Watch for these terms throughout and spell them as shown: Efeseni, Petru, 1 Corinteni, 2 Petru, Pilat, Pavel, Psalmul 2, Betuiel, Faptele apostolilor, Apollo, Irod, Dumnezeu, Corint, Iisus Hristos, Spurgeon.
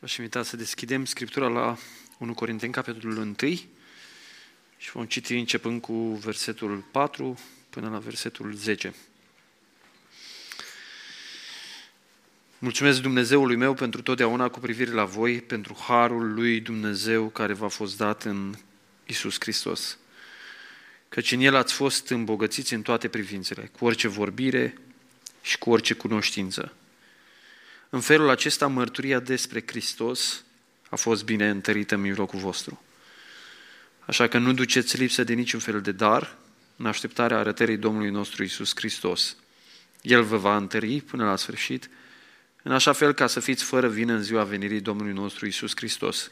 V-aș invita să deschidem Scriptura la 1 Corinteni, capitolul 1 și vom citi începând cu versetul 4 până la versetul 10. Mulțumesc Dumnezeului meu pentru totdeauna cu privire la voi, pentru harul lui Dumnezeu care v-a fost dat în Iisus Hristos. Căci în El ați fost îmbogățiți în toate privințele, cu orice vorbire și cu orice cunoștință. În felul acesta, mărturia despre Hristos a fost bine întărită în mijlocul vostru. Așa că nu duceți lipsă de niciun fel de dar în așteptarea arătării Domnului nostru Iisus Hristos. El vă va întări până la sfârșit, în așa fel ca să fiți fără vină în ziua venirii Domnului nostru Iisus Hristos.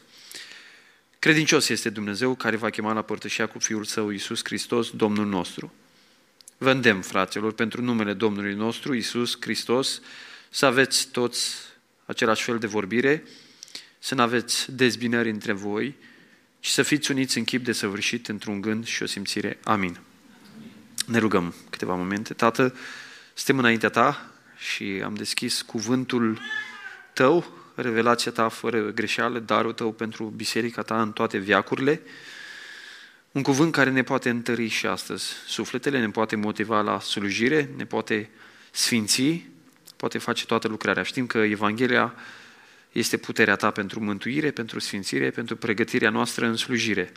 Credincios este Dumnezeu care va chema la părtășia cu Fiul Său Iisus Hristos, Domnul nostru. Vă îndemn, fraților, pentru numele Domnului nostru Iisus Hristos, să aveți toți același fel de vorbire, să nu aveți dezbinări între voi, ci să fiți uniți în chip desăvârșit într-un gând și o simțire. Amin. Ne rugăm câteva momente. Tată, stăm înaintea Ta și am deschis cuvântul Tău, revelația Ta fără greșeală, darul Tău pentru biserica Ta în toate veacurile. Un cuvânt care ne poate întări și astăzi sufletele, ne poate motiva la slujire, ne poate sfinți, poate face toată lucrarea. Știm că Evanghelia este puterea Ta pentru mântuire, pentru sfințire, pentru pregătirea noastră în slujire.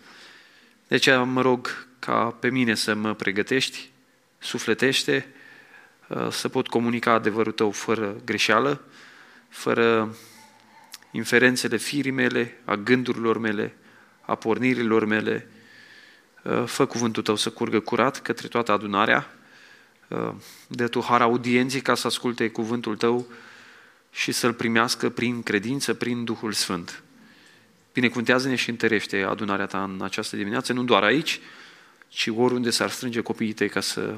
De aceea mă rog ca pe mine să mă pregătești, sufletește, să pot comunica adevărul Tău fără greșeală, fără inferențele firii mele, a gândurilor mele, a pornirilor mele. Fă cuvântul Tău să curgă curat către toată adunarea. Dă Tu har audienții ca să asculte cuvântul Tău și să-L primească prin credință, prin Duhul Sfânt. Binecuvântează-ne și întărește adunarea Ta în această dimineață, nu doar aici, ci oriunde s-ar strânge copiii Tăi ca să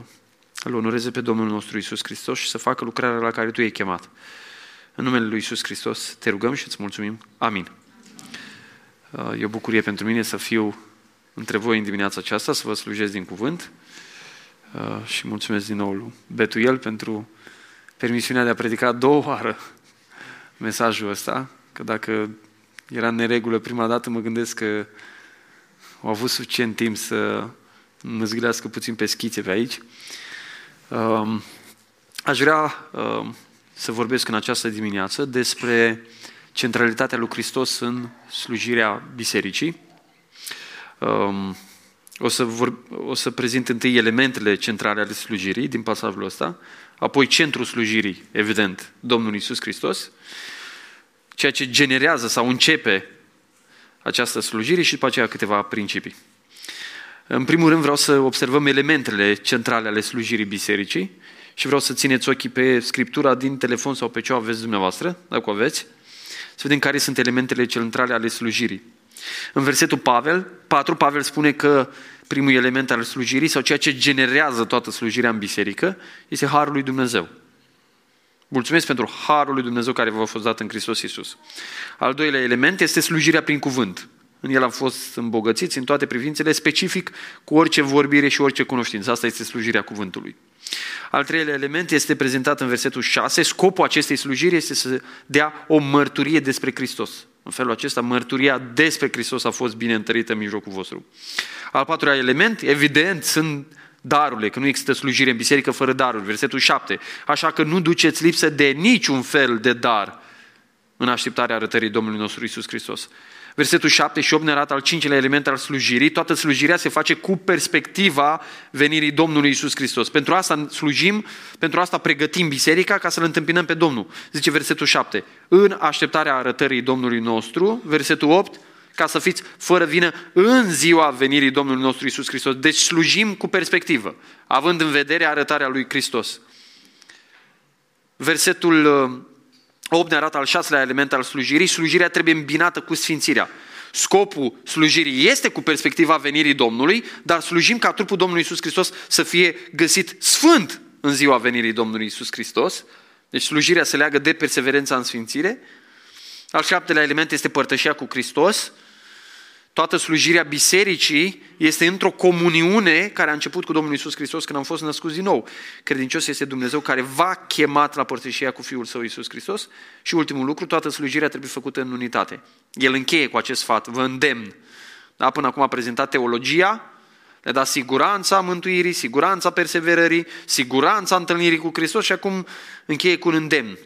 Îl onoreze pe Domnul nostru Iisus Hristos și să facă lucrarea la care Tu i-ai chemat. În numele Lui Iisus Hristos Te rugăm și Îți mulțumim. Amin. E o bucurie pentru mine să fiu între voi în dimineața aceasta, să vă slujesc din cuvânt. Și mulțumesc din nou lui Betuiel pentru permisiunea de a predica două oară mesajul ăsta, că dacă era în neregulă prima dată, mă gândesc că au avut suficient timp să mă zgâlească puțin pe schițe pe aici. Aș vrea să vorbesc în această dimineață despre centralitatea lui Hristos în slujirea bisericii. O să prezint întâi elementele centrale ale slujirii din pasajul ăsta, apoi centrul slujirii, evident, Domnul Iisus Hristos, ceea ce generează sau începe această slujire și după aceea câteva principii. În primul rând vreau să observăm elementele centrale ale slujirii bisericii și vreau să țineți ochii pe Scriptura din telefon sau pe ce o aveți dumneavoastră, dacă o aveți, să vedem care sunt elementele centrale ale slujirii. În versetul 4, Pavel spune că primul element al slujirii sau ceea ce generează toată slujirea în biserică este harul lui Dumnezeu. Mulțumesc pentru harul lui Dumnezeu care v-a fost dat în Hristos Iisus. Al doilea element este slujirea prin cuvânt. În El am fost îmbogățiți în toate privințele, specific cu orice vorbire și orice cunoștință. Asta este slujirea cuvântului. Al treilea element este prezentat în versetul 6. Scopul acestei slujiri este să dea o mărturie despre Hristos. În felul acesta, mărturia despre Hristos a fost bine întărită în mijlocul vostru. Al patrulea element, evident, sunt darurile, că nu există slujire în biserică fără daruri. Versetul 7. Așa că nu duceți lipsă de niciun fel de dar în așteptarea arătării Domnului nostru Iisus Hristos. Versetul 7 și 8 ne arată al cincilea element al slujirii. Toată slujirea se face cu perspectiva venirii Domnului Iisus Hristos. Pentru asta slujim, pentru asta pregătim biserica ca să-L întâmpinăm pe Domnul. Zice versetul 7, în așteptarea arătării Domnului nostru. Versetul 8, ca să fiți fără vină în ziua venirii Domnului nostru Iisus Hristos. Deci slujim cu perspectivă, având în vedere arătarea lui Hristos. Versetul 8 ne arată al șaselea element al slujirii. Slujirea trebuie îmbinată cu sfințirea. Scopul slujirii este cu perspectiva venirii Domnului, dar slujim ca trupul Domnului Iisus Hristos să fie găsit sfânt în ziua venirii Domnului Iisus Hristos. Deci slujirea se leagă de perseverența în sfințire. Al șaptelea element este părtășia cu Hristos. Toată slujirea bisericii este într-o comuniune care a început cu Domnul Iisus Hristos când am fost născuți din nou. Credincios este Dumnezeu care v-a chemat la părtășia cu Fiul Său Iisus Hristos. Și ultimul lucru, toată slujirea trebuie făcută în unitate. El încheie cu acest sfat, vă îndemn. Da? Până acum a prezentat teologia, le-a dat siguranța mântuirii, siguranța perseverării, siguranța întâlnirii cu Hristos și acum încheie cu un îndemn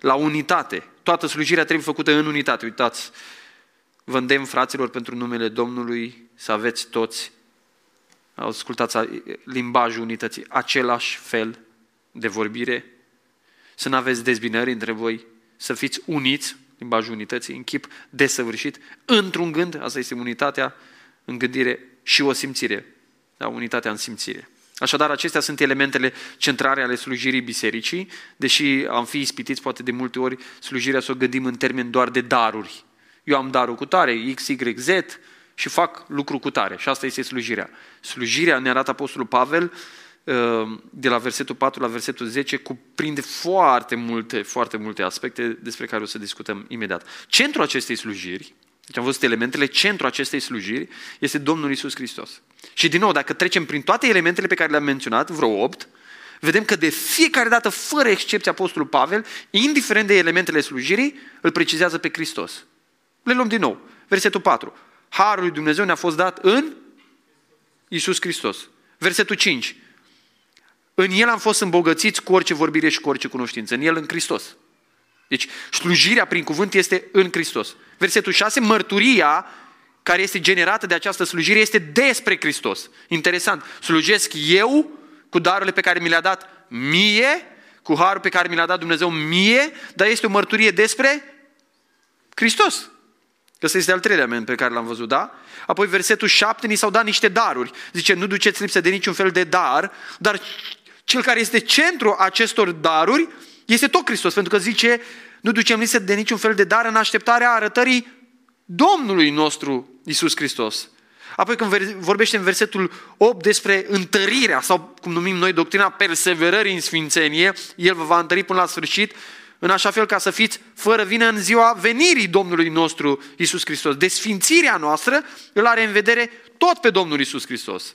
la unitate. Toată slujirea trebuie făcută în unitate. Uitați, vă îndemn, fraților, pentru numele Domnului să aveți toți, ascultați limbajul unității, același fel de vorbire, să nu aveți dezbinări între voi, să fiți uniți, limbajul unității, în chip desăvârșit, într-un gând, asta este unitatea în gândire și o simțire, da, unitatea în simțire. Așadar, acestea sunt elementele centrale ale slujirii bisericii, deși am fi ispitiți poate de multe ori slujirea să o gândim în termeni doar de daruri. Eu am darul cu tare, X, Y, Z și fac lucru cu tare. Și asta este slujirea. Slujirea, ne arată Apostolul Pavel, de la versetul 4 la versetul 10, cuprinde foarte multe aspecte despre care o să discutăm imediat. Centrul acestei slujiri, deci am văzut elementele, centrul acestei slujiri este Domnul Iisus Hristos. Și din nou, dacă trecem prin toate elementele pe care le-am menționat, vreo 8, vedem că de fiecare dată, fără excepție, Apostolul Pavel, indiferent de elementele slujirii, îl precizează pe Hristos. Le luăm din nou. Versetul 4. Harul lui Dumnezeu ne-a fost dat în Iisus Hristos. Versetul 5. În El am fost îmbogățiți cu orice vorbire și cu orice cunoștință. În El, în Hristos. Deci slujirea prin cuvânt este în Hristos. Versetul 6. Mărturia care este generată de această slujire este despre Hristos. Interesant. Slujesc eu cu darurile pe care mi le-a dat mie, cu harul pe care mi le-a dat Dumnezeu mie, dar este o mărturie despre Hristos. Ăsta este al treilea moment pe care l-am văzut, da? Apoi versetul 7, ni s-au dat niște daruri. Zice, nu duceți lipsă de niciun fel de dar, dar cel care este centrul acestor daruri este tot Hristos, pentru că zice, nu ducem lipsă de niciun fel de dar în așteptarea arătării Domnului nostru Iisus Hristos. Apoi când vorbește în versetul 8 despre întărirea, sau cum numim noi doctrina perseverării în sfințenie, El vă va întări până la sfârșit, în așa fel ca să fiți fără vină în ziua venirii Domnului nostru Iisus Hristos. Desfințirea noastră îl are în vedere tot pe Domnul Iisus Hristos.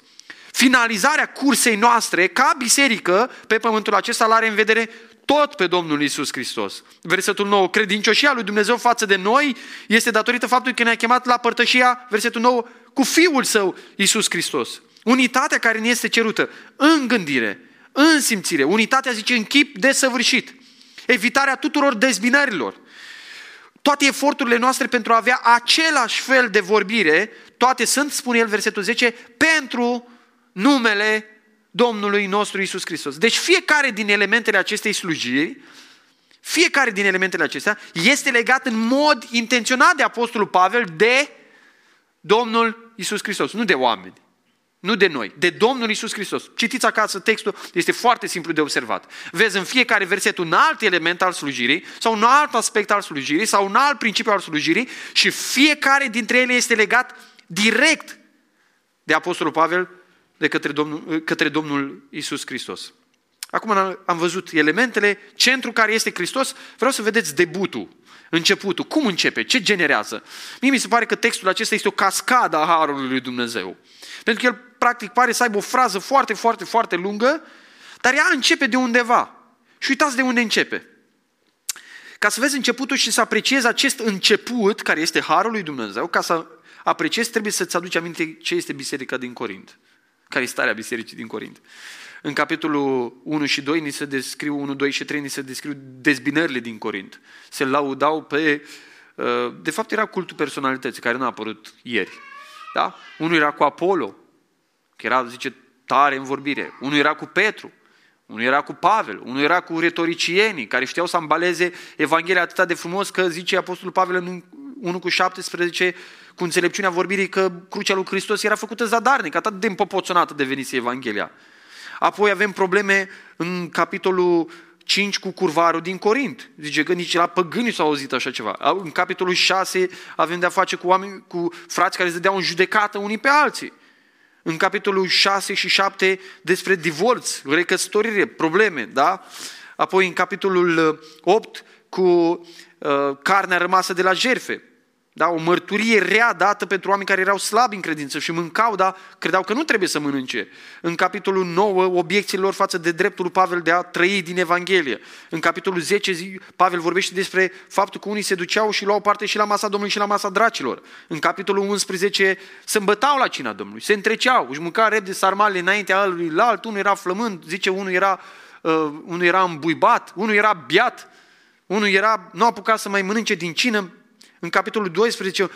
Finalizarea cursei noastre ca biserică pe pământul acesta îl are în vedere tot pe Domnul Iisus Hristos. Versetul 9. Credincioșia lui Dumnezeu față de noi este datorită faptului că ne-a chemat la părtășia, versetul 9, cu Fiul Său Iisus Hristos. Unitatea care ne este cerută în gândire, în simțire. Unitatea zice în chip desăvârșit. Evitarea tuturor dezbinărilor. Toate eforturile noastre pentru a avea același fel de vorbire, toate sunt, spune el versetul 10, pentru numele Domnului nostru Iisus Hristos. Deci fiecare din elementele acestei slujiri, fiecare din elementele acestea este legat în mod intenționat de Apostolul Pavel de Domnul Iisus Hristos, nu de oameni. Nu de noi, de Domnul Iisus Hristos. Citiți acasă textul, este foarte simplu de observat. Vezi în fiecare verset un alt element al slujirii sau un alt aspect al slujirii sau un alt principiu al slujirii și fiecare dintre ele este legat direct de Apostolul Pavel de către Domnul Iisus Hristos. Acum am văzut elementele, centrul care este Hristos. Vreau să vedeți debutul, începutul, cum începe, ce generează. Mie mi se pare că textul acesta este o cascadă a harului lui Dumnezeu. Pentru că el practic pare să aibă o frază foarte lungă, dar ea începe de undeva. Și uitați de unde începe. Ca să vezi începutul și să apreciezi acest început, care este harul lui Dumnezeu, ca să apreciezi trebuie să-ți aduci aminte ce este biserica din Corint. Care este starea bisericii din Corint. În capitolul 1 și 2 ni se descriu, 1, 2 și 3 ni se descriu dezbinările din Corint. Se laudau pe... De fapt era cultul personalității, care nu a apărut ieri. Da? Unul era cu Apollo, că era, zice, tare în vorbire. Unul era cu Petru, unul era cu Pavel, unul era cu retoricienii, care știau să ambaleze Evanghelia atât de frumos că, zice Apostolul Pavel în 1:17, cu înțelepciunea vorbirii că crucea lui Hristos era făcută zadarnic, atât de împopoțonată devenise Evanghelia. Apoi avem probleme în capitolul 5 cu curvarul din Corint. Zice că nici la păgânii s-au auzit așa ceva. În capitolul 6 avem de-a face cu oameni, cu frați care se dădeau în judecată unii pe alții. În capitolul 6 și 7 despre divorț, recăsătorire, probleme, da? Apoi în capitolul 8 cu carnea rămasă de la jertfe. Da, o mărturie rea dată pentru oameni care erau slabi în credință și mâncau, dar credeau că nu trebuie să mănânce. În capitolul 9, obiecțiile lor față de dreptul lui Pavel de a trăi din Evanghelie. În capitolul 10, Pavel vorbește despre faptul că unii se duceau și luau parte și la masa Domnului și la masa dracilor. În capitolul 11, se îmbătau la cina Domnului, se întreceau, își mânca rep de sarmale înaintea alului la alt, unul era flămând, zice, unul era îmbuibat, unul era biat, nu apuca să mai mănânce din cină. În capitolul 12,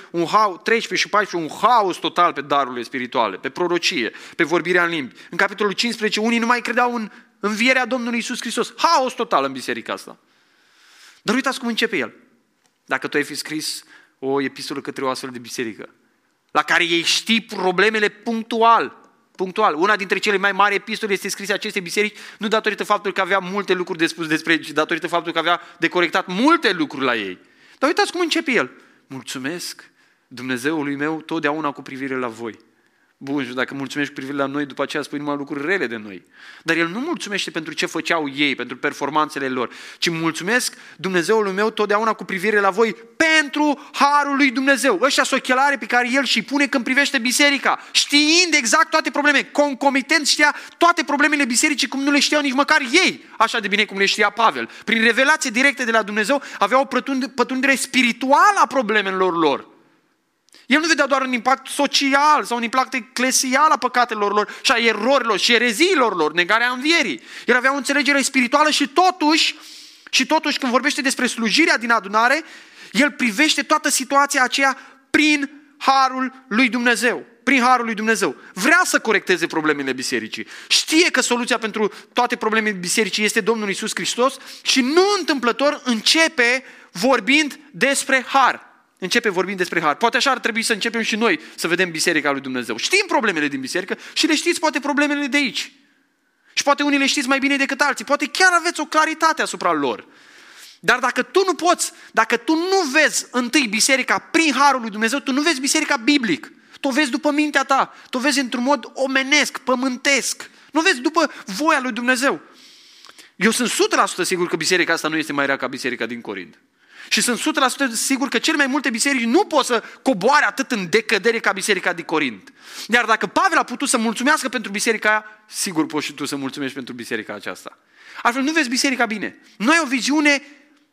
13 și 14, un haos total pe darurile spirituale, pe prorocie, pe vorbirea în limbi. În capitolul 15, unii nu mai credeau în învierea Domnului Iisus Hristos. Haos total în biserica asta. Dar uitați cum începe el. Dacă tu ai fi scris o epistolă către o astfel de biserică, la care ei știi problemele punctual. Una dintre cele mai mari epistole este scrise acestei biserici, nu datorită faptului că avea multe lucruri de spus despre ei, ci datorită faptului că avea de corectat multe lucruri la ei. Dar uitați cum începe el. Mulțumesc Dumnezeului meu totdeauna cu privire la voi. Bun, și dacă mulțumești cu privire la noi, după aceea spui numai lucruri rele de noi. Dar el nu mulțumește pentru ce făceau ei, pentru performanțele lor, ci mulțumesc Dumnezeului meu totdeauna cu privire la voi pentru harul lui Dumnezeu. Ăștia sunt ochelari pe care el și-i pune când privește biserica, știind exact toate problemele. Concomitent știa toate problemele bisericii cum nu le știau nici măcar ei, așa de bine cum le știa Pavel. Prin revelație directă de la Dumnezeu avea o pătrundere spirituală a problemelor lor. El nu vedea doar un impact social sau un impact eclesial a păcatelor lor și a erorilor și ereziilor lor, negarea învierii. El avea o înțelegere spirituală și totuși când vorbește despre slujirea din adunare, el privește toată situația aceea prin harul lui Dumnezeu. Prin harul lui Dumnezeu. Vrea să corecteze problemele bisericii. Știe că soluția pentru toate problemele bisericii este Domnul Iisus Hristos și nu întâmplător începe vorbind despre har. Poate așa ar trebui să începem și noi să vedem biserica lui Dumnezeu. Știm problemele din biserică și le știți poate problemele de aici. Și poate unii le știți mai bine decât alții. Poate chiar aveți o claritate asupra lor. Dar dacă tu nu poți, dacă tu nu vezi întâi biserica prin harul lui Dumnezeu, tu nu vezi biserica biblic. Tu o vezi după mintea ta. Tu o vezi într-un mod omenesc, pământesc. Nu vezi după voia lui Dumnezeu. Eu sunt 100% sigur că biserica asta nu este mai rea ca biserica din Corint. Și sunt 100% sigur că cel mai multe biserici nu pot să coboare atât în decădere ca biserica din Corint. Iar dacă Pavel a putut să mulțumească pentru biserica aia, sigur poți și tu să mulțumești pentru biserica aceasta. Altfel nu vezi biserica bine. Nu ai o viziune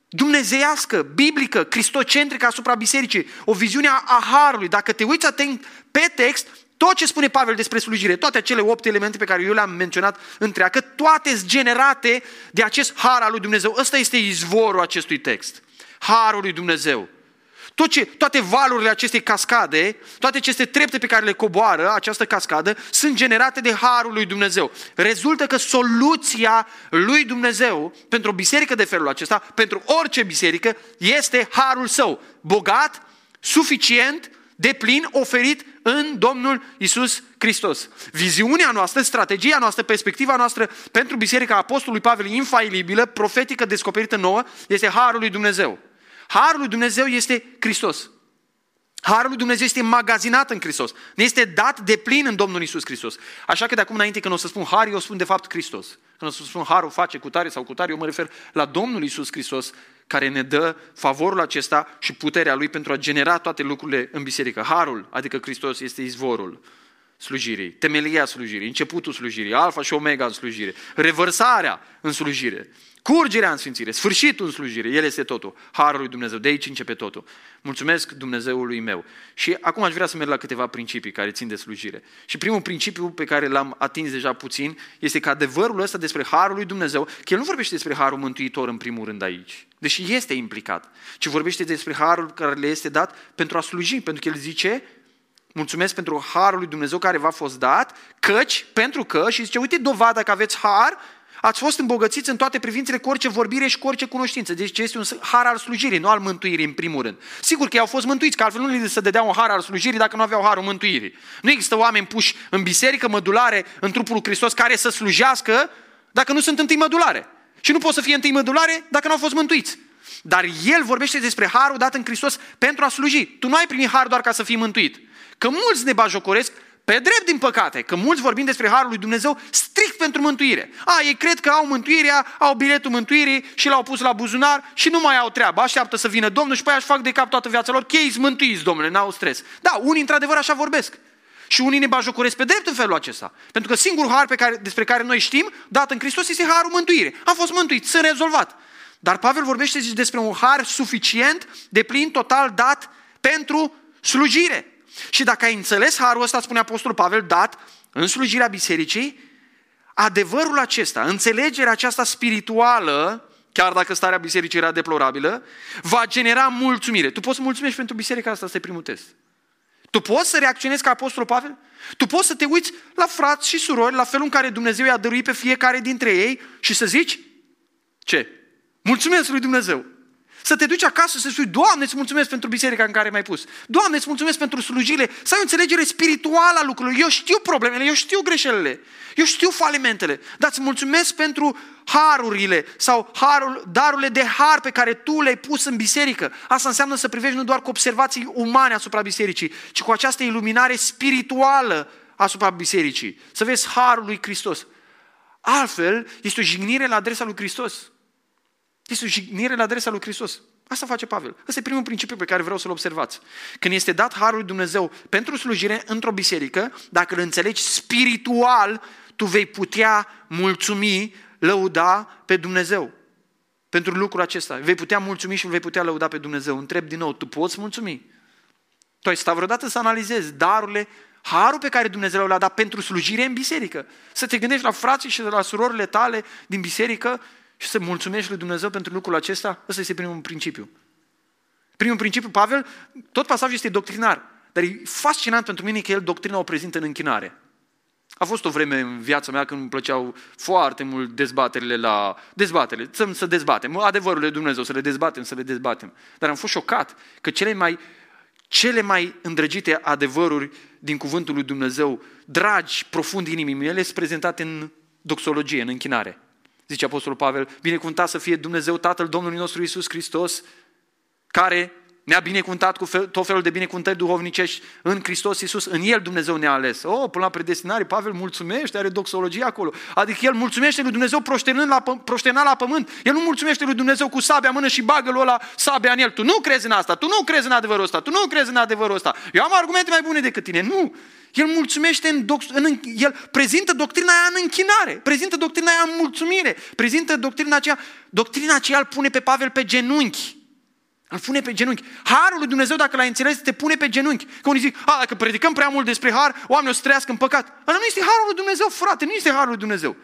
dumnezeiască, biblică, cristocentrică asupra bisericii. O viziune a harului. Dacă te uiți atent pe text, tot ce spune Pavel despre slujire, toate acele 8 elemente pe care eu le-am menționat întreagă, toate sunt generate de acest har al lui Dumnezeu. Ăsta este izvorul acestui text. Harul lui Dumnezeu. Toate valurile acestei cascade, toate aceste trepte pe care le coboară această cascadă, sunt generate de harul lui Dumnezeu. Rezultă că soluția lui Dumnezeu pentru o biserică de felul acesta, pentru orice biserică, este harul său. Bogat, suficient, deplin, oferit în Domnul Iisus Hristos. Viziunea noastră, strategia noastră, perspectiva noastră pentru biserica apostolului Pavel, infailibilă, profetică, descoperită nouă, este harul lui Dumnezeu. Harul lui Dumnezeu este Hristos. Harul lui Dumnezeu este magazinat în Hristos. Ne este dat de plin în Domnul Iisus Hristos. Așa că de acum înainte când o să spun har, eu spun de fapt Hristos. Când o să spun harul face cutare sau cutare, eu mă refer la Domnul Iisus Hristos, care ne dă favorul acesta și puterea lui pentru a genera toate lucrurile în biserică. Harul, adică Hristos, este izvorul slujirii, temelia slujirii, începutul slujirii, alfa și omega în slujire, revărsarea în slujire, curgerea în sfințire, sfârșitul în slujire, el este totul, harul lui Dumnezeu, de aici începe totul. Mulțumesc Dumnezeului meu. Și acum aș vrea să merg la câteva principii care țin de slujire. Și primul principiu pe care l-am atins deja puțin este că adevărul ăsta despre harul lui Dumnezeu, că el nu vorbește despre harul mântuitor în primul rând aici, deși este implicat, ci vorbește despre harul care le este dat pentru a sluji, pentru că el zice: mulțumesc pentru harul lui Dumnezeu care v-a fost dat, căci, pentru că, și zice, uite dovada că aveți har, ați fost îmbogățiți în toate privințele cu orice vorbire și cu orice cunoștință. Deci este un har al slujirii, nu al mântuirii în primul rând. Sigur că ei au fost mântuiți, că altfel nu li se dădea un har al slujirii dacă nu aveau harul mântuirii. Nu există oameni puși în biserică mădulare în trupul lui Hristos care să slujească dacă nu sunt întâi mădulare. Și nu pot să fie întâi mădulare dacă nu au fost mântuiți. Dar el vorbește despre harul dat în Hristos pentru a sluji. Tu nu ai primit har doar ca să fii mântuit. Că mulți ne bajocoresc Pe drept, din păcate, că mulți vorbim despre Harul lui Dumnezeu strict pentru mântuire. Ei cred că au mântuirea, au biletul mântuirii și l-au pus la buzunar și nu mai au treabă. Așteaptă să vină Domnul și pe aia își fac de cap toată viața lor. Chei-ți mântuiți, Domnule, n-au stres. Da, unii într-adevăr așa vorbesc. Și unii ne bajocoresc pe drept în felul acesta. Pentru că singurul har despre care noi știm, dat în Hristos, este harul mântuire. Am fost mântuit, sunt rezolvat. Dar Pavel vorbește despre un har suficient, deplin, total, dat pentru slujire. Și dacă ai înțeles harul ăsta, spune Apostolul Pavel, dat în slujirea bisericii, adevărul acesta, înțelegerea aceasta spirituală, chiar dacă starea bisericii era deplorabilă, va genera mulțumire. Tu poți să mulțumești pentru biserica asta, este primul test. Tu poți să reacționezi ca Apostolul Pavel? Tu poți să te uiți la frați și surori, la felul în care Dumnezeu i-a dăruit pe fiecare dintre ei și să zici, ce? Mulțumesc lui Dumnezeu! Să te duci acasă să spui, Doamne, îți mulțumesc pentru biserica în care m-ai pus. Doamne, îți mulțumesc pentru slujile. Să ai o înțelegere spirituală a lucrurilor. Eu știu problemele, eu știu greșelile, eu știu falimentele, dar îți mulțumesc pentru harurile sau darurile de har pe care tu le-ai pus în biserică. Asta înseamnă să privești nu doar cu observații umane asupra bisericii, ci cu această iluminare spirituală asupra bisericii. Să vezi harul lui Hristos. Altfel, este o jignire la adresa lui Hristos. Este o jignire la adresa lui Hristos. Asta face Pavel. Ăsta e primul principiu pe care vreau să-l observați. Când este dat harul lui Dumnezeu pentru slujire într-o biserică, dacă îl înțelegi spiritual, tu vei putea mulțumi, lăuda pe Dumnezeu. Pentru lucrul acesta. Vei putea mulțumi și îl vei putea lăuda pe Dumnezeu. Întreb din nou, tu poți mulțumi? Tu ai stat vreodată să analizezi darurile, harul pe care Dumnezeu l-a dat pentru slujire în biserică? Să te gândești la frații și la surorile tale din biserică și să mulțumești lui Dumnezeu pentru lucrul acesta? Ăsta este primul principiu. Primul principiu, Pavel, tot pasajul este doctrinar, dar e fascinant pentru mine că el doctrina o prezintă în închinare. A fost o vreme în viața mea când îmi plăceau foarte mult dezbaterile la... să dezbatem, adevărul lui Dumnezeu, să le dezbatem. Dar am fost șocat că cele mai îndrăgite adevăruri din cuvântul lui Dumnezeu, dragi, profund inimii mele, sunt prezentate în doxologie, în închinare. Zice Apostolul Pavel, binecuvântat să fie Dumnezeu Tatăl Domnului nostru Iisus Hristos, care ne-a binecuvântat cu tot felul de binecuvântări duhovnicești în Hristos Iisus, în El Dumnezeu ne-a ales. Până la predestinare, Pavel mulțumește, are doxologie acolo. Adică el mulțumește lui Dumnezeu proștenat la pământ. El nu mulțumește lui Dumnezeu cu sabia în mână și bagă-l ăla sabia în el. Tu nu crezi în asta, tu nu crezi în adevărul ăsta, tu nu crezi în adevărul ăsta. Eu am argumente mai bune decât tine. Nu! El mulțumește el prezintă doctrina aia în închinare, prezintă doctrina aia în mulțumire, prezintă doctrina aceea îl pune pe Pavel pe genunchi. Îl pune pe genunchi. Harul lui Dumnezeu, dacă l-ai înțeles, te pune pe genunchi. Că unii zic, dacă predicăm prea mult despre har, oamenii o să trăiască în păcat. Ăla nu este harul lui Dumnezeu, frate, nu este harul lui Dumnezeu.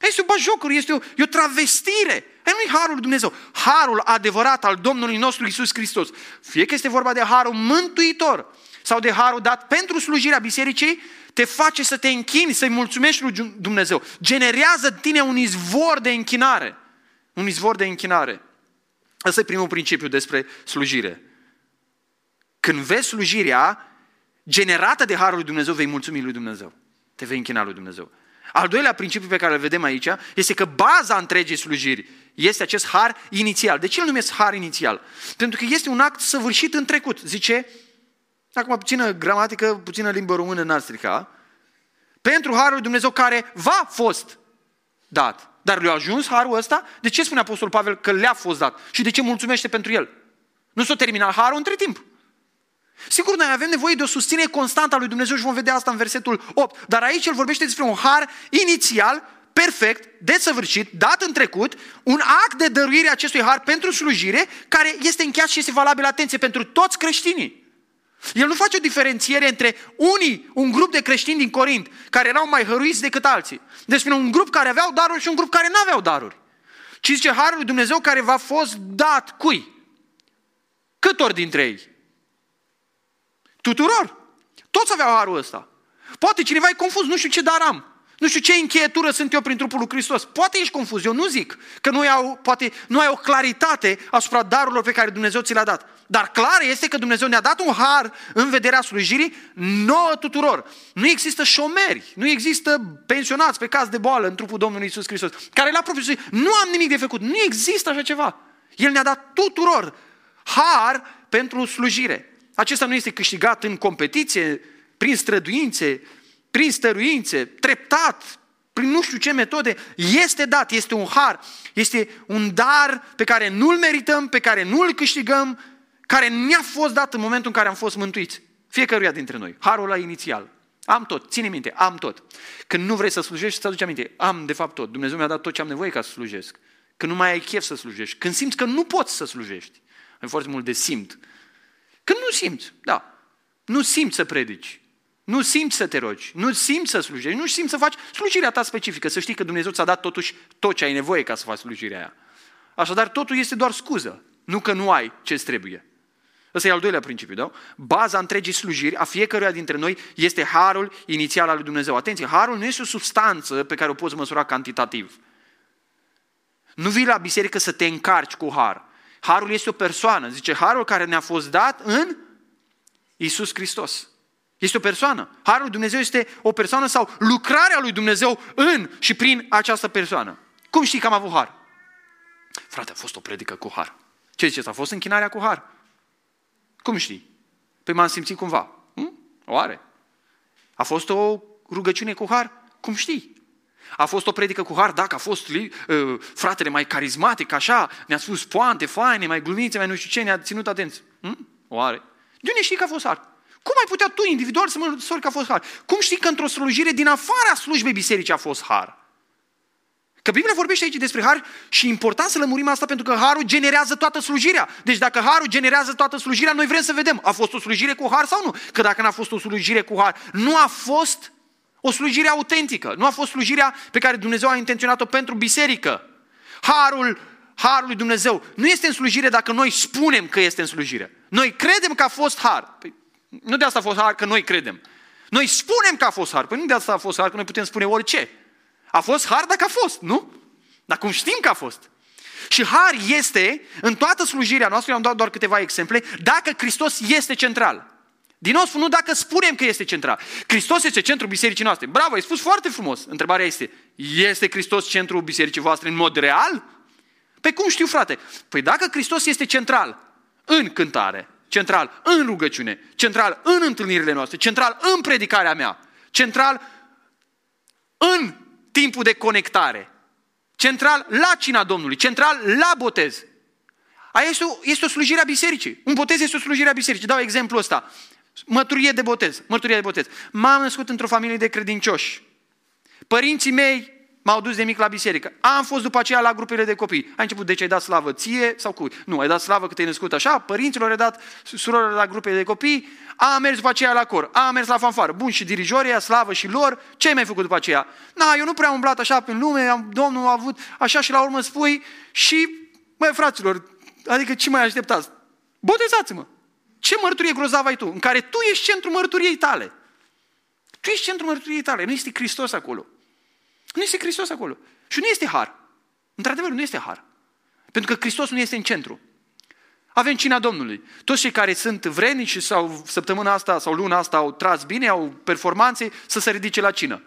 Este o bajocuri, este o travestire. Aia nu e harul lui Dumnezeu. Harul adevărat al Domnului nostru Iisus Hristos. Fie că este vorba de harul mântuitor sau de harul dat pentru slujirea bisericii, te face să te închini, să-i mulțumești lui Dumnezeu. Generează în tine un izvor de închinare. Un izvor de închinare. Ăsta e primul principiu despre slujire. Când vezi slujirea generată de harul lui Dumnezeu, vei mulțumi lui Dumnezeu. Te vei închina lui Dumnezeu. Al doilea principiu pe care îl vedem aici este că baza întregii slujiri este acest har inițial. De ce îl numesc har inițial? Pentru că este un act săvârșit în trecut. Zice, acum puțină gramatică, puțină limbă română n-ar strica, pentru harul lui Dumnezeu care v-a fost dat. Dar le-a ajuns harul ăsta? De ce spune Apostolul Pavel că le-a fost dat? Și de ce mulțumește pentru el? Nu s-a terminat harul între timp. Sigur, noi avem nevoie de o susținere constantă a lui Dumnezeu și vom vedea asta în versetul 8. Dar aici el vorbește despre un har inițial, perfect, desăvârșit, dat în trecut, un act de dăruire acestui har pentru slujire, care este încheiat și este valabil, atenție, pentru toți creștinii. El nu face o diferențiere între un grup de creștini din Corint, care erau mai hăruiți decât alții. Despre un grup care aveau daruri și un grup care nu aveau daruri. Ci zice, harul lui Dumnezeu care v-a fost dat cui? Câtor dintre ei? Tuturor. Toți aveau harul ăsta. Poate cineva e confuz, nu știu ce dar am. Nu știu ce încheietură sunt eu prin trupul lui Hristos. Poate ești confuz, eu nu zic că poate nu ai o claritate asupra darurilor pe care Dumnezeu ți le-a dat. Dar clar este că Dumnezeu ne-a dat un har în vederea slujirii nouă tuturor. Nu există șomeri, nu există pensionați pe caz de boală în trupul Domnului Iisus Hristos, care la propriu spune, nu am nimic de făcut, nu există așa ceva. El ne-a dat tuturor har pentru slujire. Acesta nu este câștigat în competiție, prin străduințe, prin stăruințe, treptat, prin nu știu ce metode, este dat, este un har, este un dar pe care nu-l merităm, pe care nu-l câștigăm, care ne-a fost dat în momentul în care am fost mântuiți. Fiecăruia dintre noi. Harul ăla inițial. Am tot, ține minte, am tot. Când nu vrei să slujești, să aduci aminte. Am de fapt tot. Dumnezeu mi-a dat tot ce am nevoie ca să slujesc. Când nu mai ai chef să slujești. Când simți că nu poți să slujești. Ai foarte mult de simt. Când nu simți, da. Nu simți să predici. Nu simți să te rogi, nu simți să slujești, nu simți să faci slujirea ta specifică, să știi că Dumnezeu ți-a dat totuși tot ce ai nevoie ca să faci slujirea aia. Așadar, totul este doar scuză, nu că nu ai ce-ți trebuie. Ăsta e al doilea principiu, da? Baza întregii slujiri a fiecăruia dintre noi este harul inițial al lui Dumnezeu. Atenție, harul nu este o substanță pe care o poți măsura cantitativ. Nu vii la biserică să te încarci cu har. Harul este o persoană, zice, harul care ne-a fost dat în Iisus Hristos. Este o persoană. Harul lui Dumnezeu este o persoană sau lucrarea lui Dumnezeu în și prin această persoană. Cum știi că am avut har? Frate, a fost o predică cu har. Ce ziceți? A fost închinarea cu har. Cum știi? Păi m-am simțit cumva. Oare? A fost o rugăciune cu har? Cum știi? A fost o predică cu har? Dacă a fost fratele mai carismatic, așa, ne-a spus poante, faine, mai glumițe, mai nu știu ce, ne-a ținut atenți. Oare? De unde știi că a fost har? Cum ai putea tu individual să măsori că a fost har? Cum știi că într-o slujire din afara slujbei bisericii a fost har? Că Biblia vorbește aici despre har și e important să lămurim asta pentru că harul generează toată slujirea. Deci dacă harul generează toată slujirea, noi vrem să vedem, a fost o slujire cu har sau nu? Că dacă n-a fost o slujire cu har, nu a fost o slujire autentică. Nu a fost slujirea pe care Dumnezeu a intenționat-o pentru biserică. Harul lui Dumnezeu nu este în slujire dacă noi spunem că este în slujire. Noi credem că a fost har. Păi, nu de asta a fost har că noi credem. Noi spunem că a fost har. Păi nu de asta a fost har că noi putem spune orice. A fost har dacă a fost, nu? Dar cum știm că a fost? Și har este în toată slujirea noastră, am dat doar câteva exemple, dacă Hristos este central. Din nou spun, nu dacă spunem că este central. Hristos este centrul bisericii noastre. Bravo, ai spus foarte frumos. Întrebarea este Hristos centrul bisericii voastre în mod real? Păi cum știu, frate? Păi dacă Hristos este central în cântare, central în rugăciune, central în întâlnirile noastre, central în predicarea mea, central în timpul de conectare, central la cina Domnului, central la botez. Aia este o slujire a bisericii. Un botez este o slujire a bisericii. Dau exemplul ăsta. Mărturie de botez. M-am născut într-o familie de credincioși. Părinții mei m-au dus de mic la biserică. Am fost după aceea la grupurile de copii. Ai început, deci ai dat slavă ție sau cui? Nu, ai dat slavă că te-ai născut așa, părinților ai dat, surorilor la grupurile de copii, am mers după aceea la cor, am mers la fanfară. Bun, și dirijorii, slavă și lor, ce ai mai făcut după aceea? Eu nu prea am umblat așa prin lume, Domnul a avut așa și la urmă spui și, băi, fraților, adică ce mai așteptați? Botezați-mă! Ce mărturie grozavă ai tu, în care tu ești centrul mărturiei tale. Tu ești centrul mărturiei tale, nu este Hristos acolo. Nu este Hristos acolo. Și nu este har. Într-adevăr, nu este har. Pentru că Hristos nu este în centru. Avem cina Domnului. Toți cei care sunt vrednici și sau săptămâna asta sau luna asta au tras bine, au performanțe, să se ridice la cină.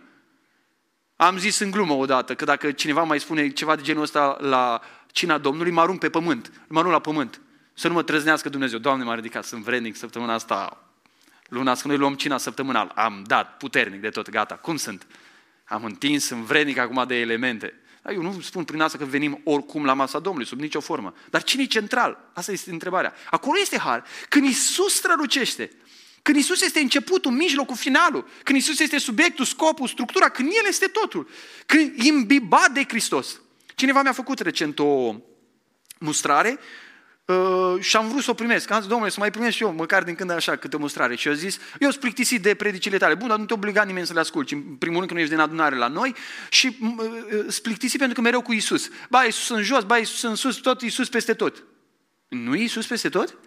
Am zis în glumă odată că dacă cineva mai spune ceva de genul ăsta la cina Domnului, mă arunc pe pământ. Mă arunc la pământ. Să nu mă trăznească Dumnezeu. Doamne, m-a ridicat, sunt vrednic săptămâna asta. Luna asta, noi luăm cina săptămânal. Am dat puternic de tot, gata. Cum sunt? Am întins, sunt vrednic acum de elemente. Dar eu nu spun prin asta că venim oricum la masa Domnului, sub nicio formă. Dar cine e central? Asta este întrebarea. Acolo este har. Când Iisus strălucește, când Iisus este începutul, mijlocul, finalul, când Iisus este subiectul, scopul, structura, când El este totul, când e imbibat de Hristos. Cineva mi-a făcut recent o mustrare și am vrut să o primesc. Am zis, Domnule, să mai primesc și eu, măcar din când așa, câte o mustrare. Și eu zis, eu sunt plictisit de predicile tale. Bun, dar nu te obliga nimeni să le asculti. În primul rând că nu ești din adunare la noi și sunt plictisit pentru că mereu cu Iisus. Ba, Iisus în jos, ba, Iisus în sus, tot Iisus peste tot. Nu Iisus peste tot?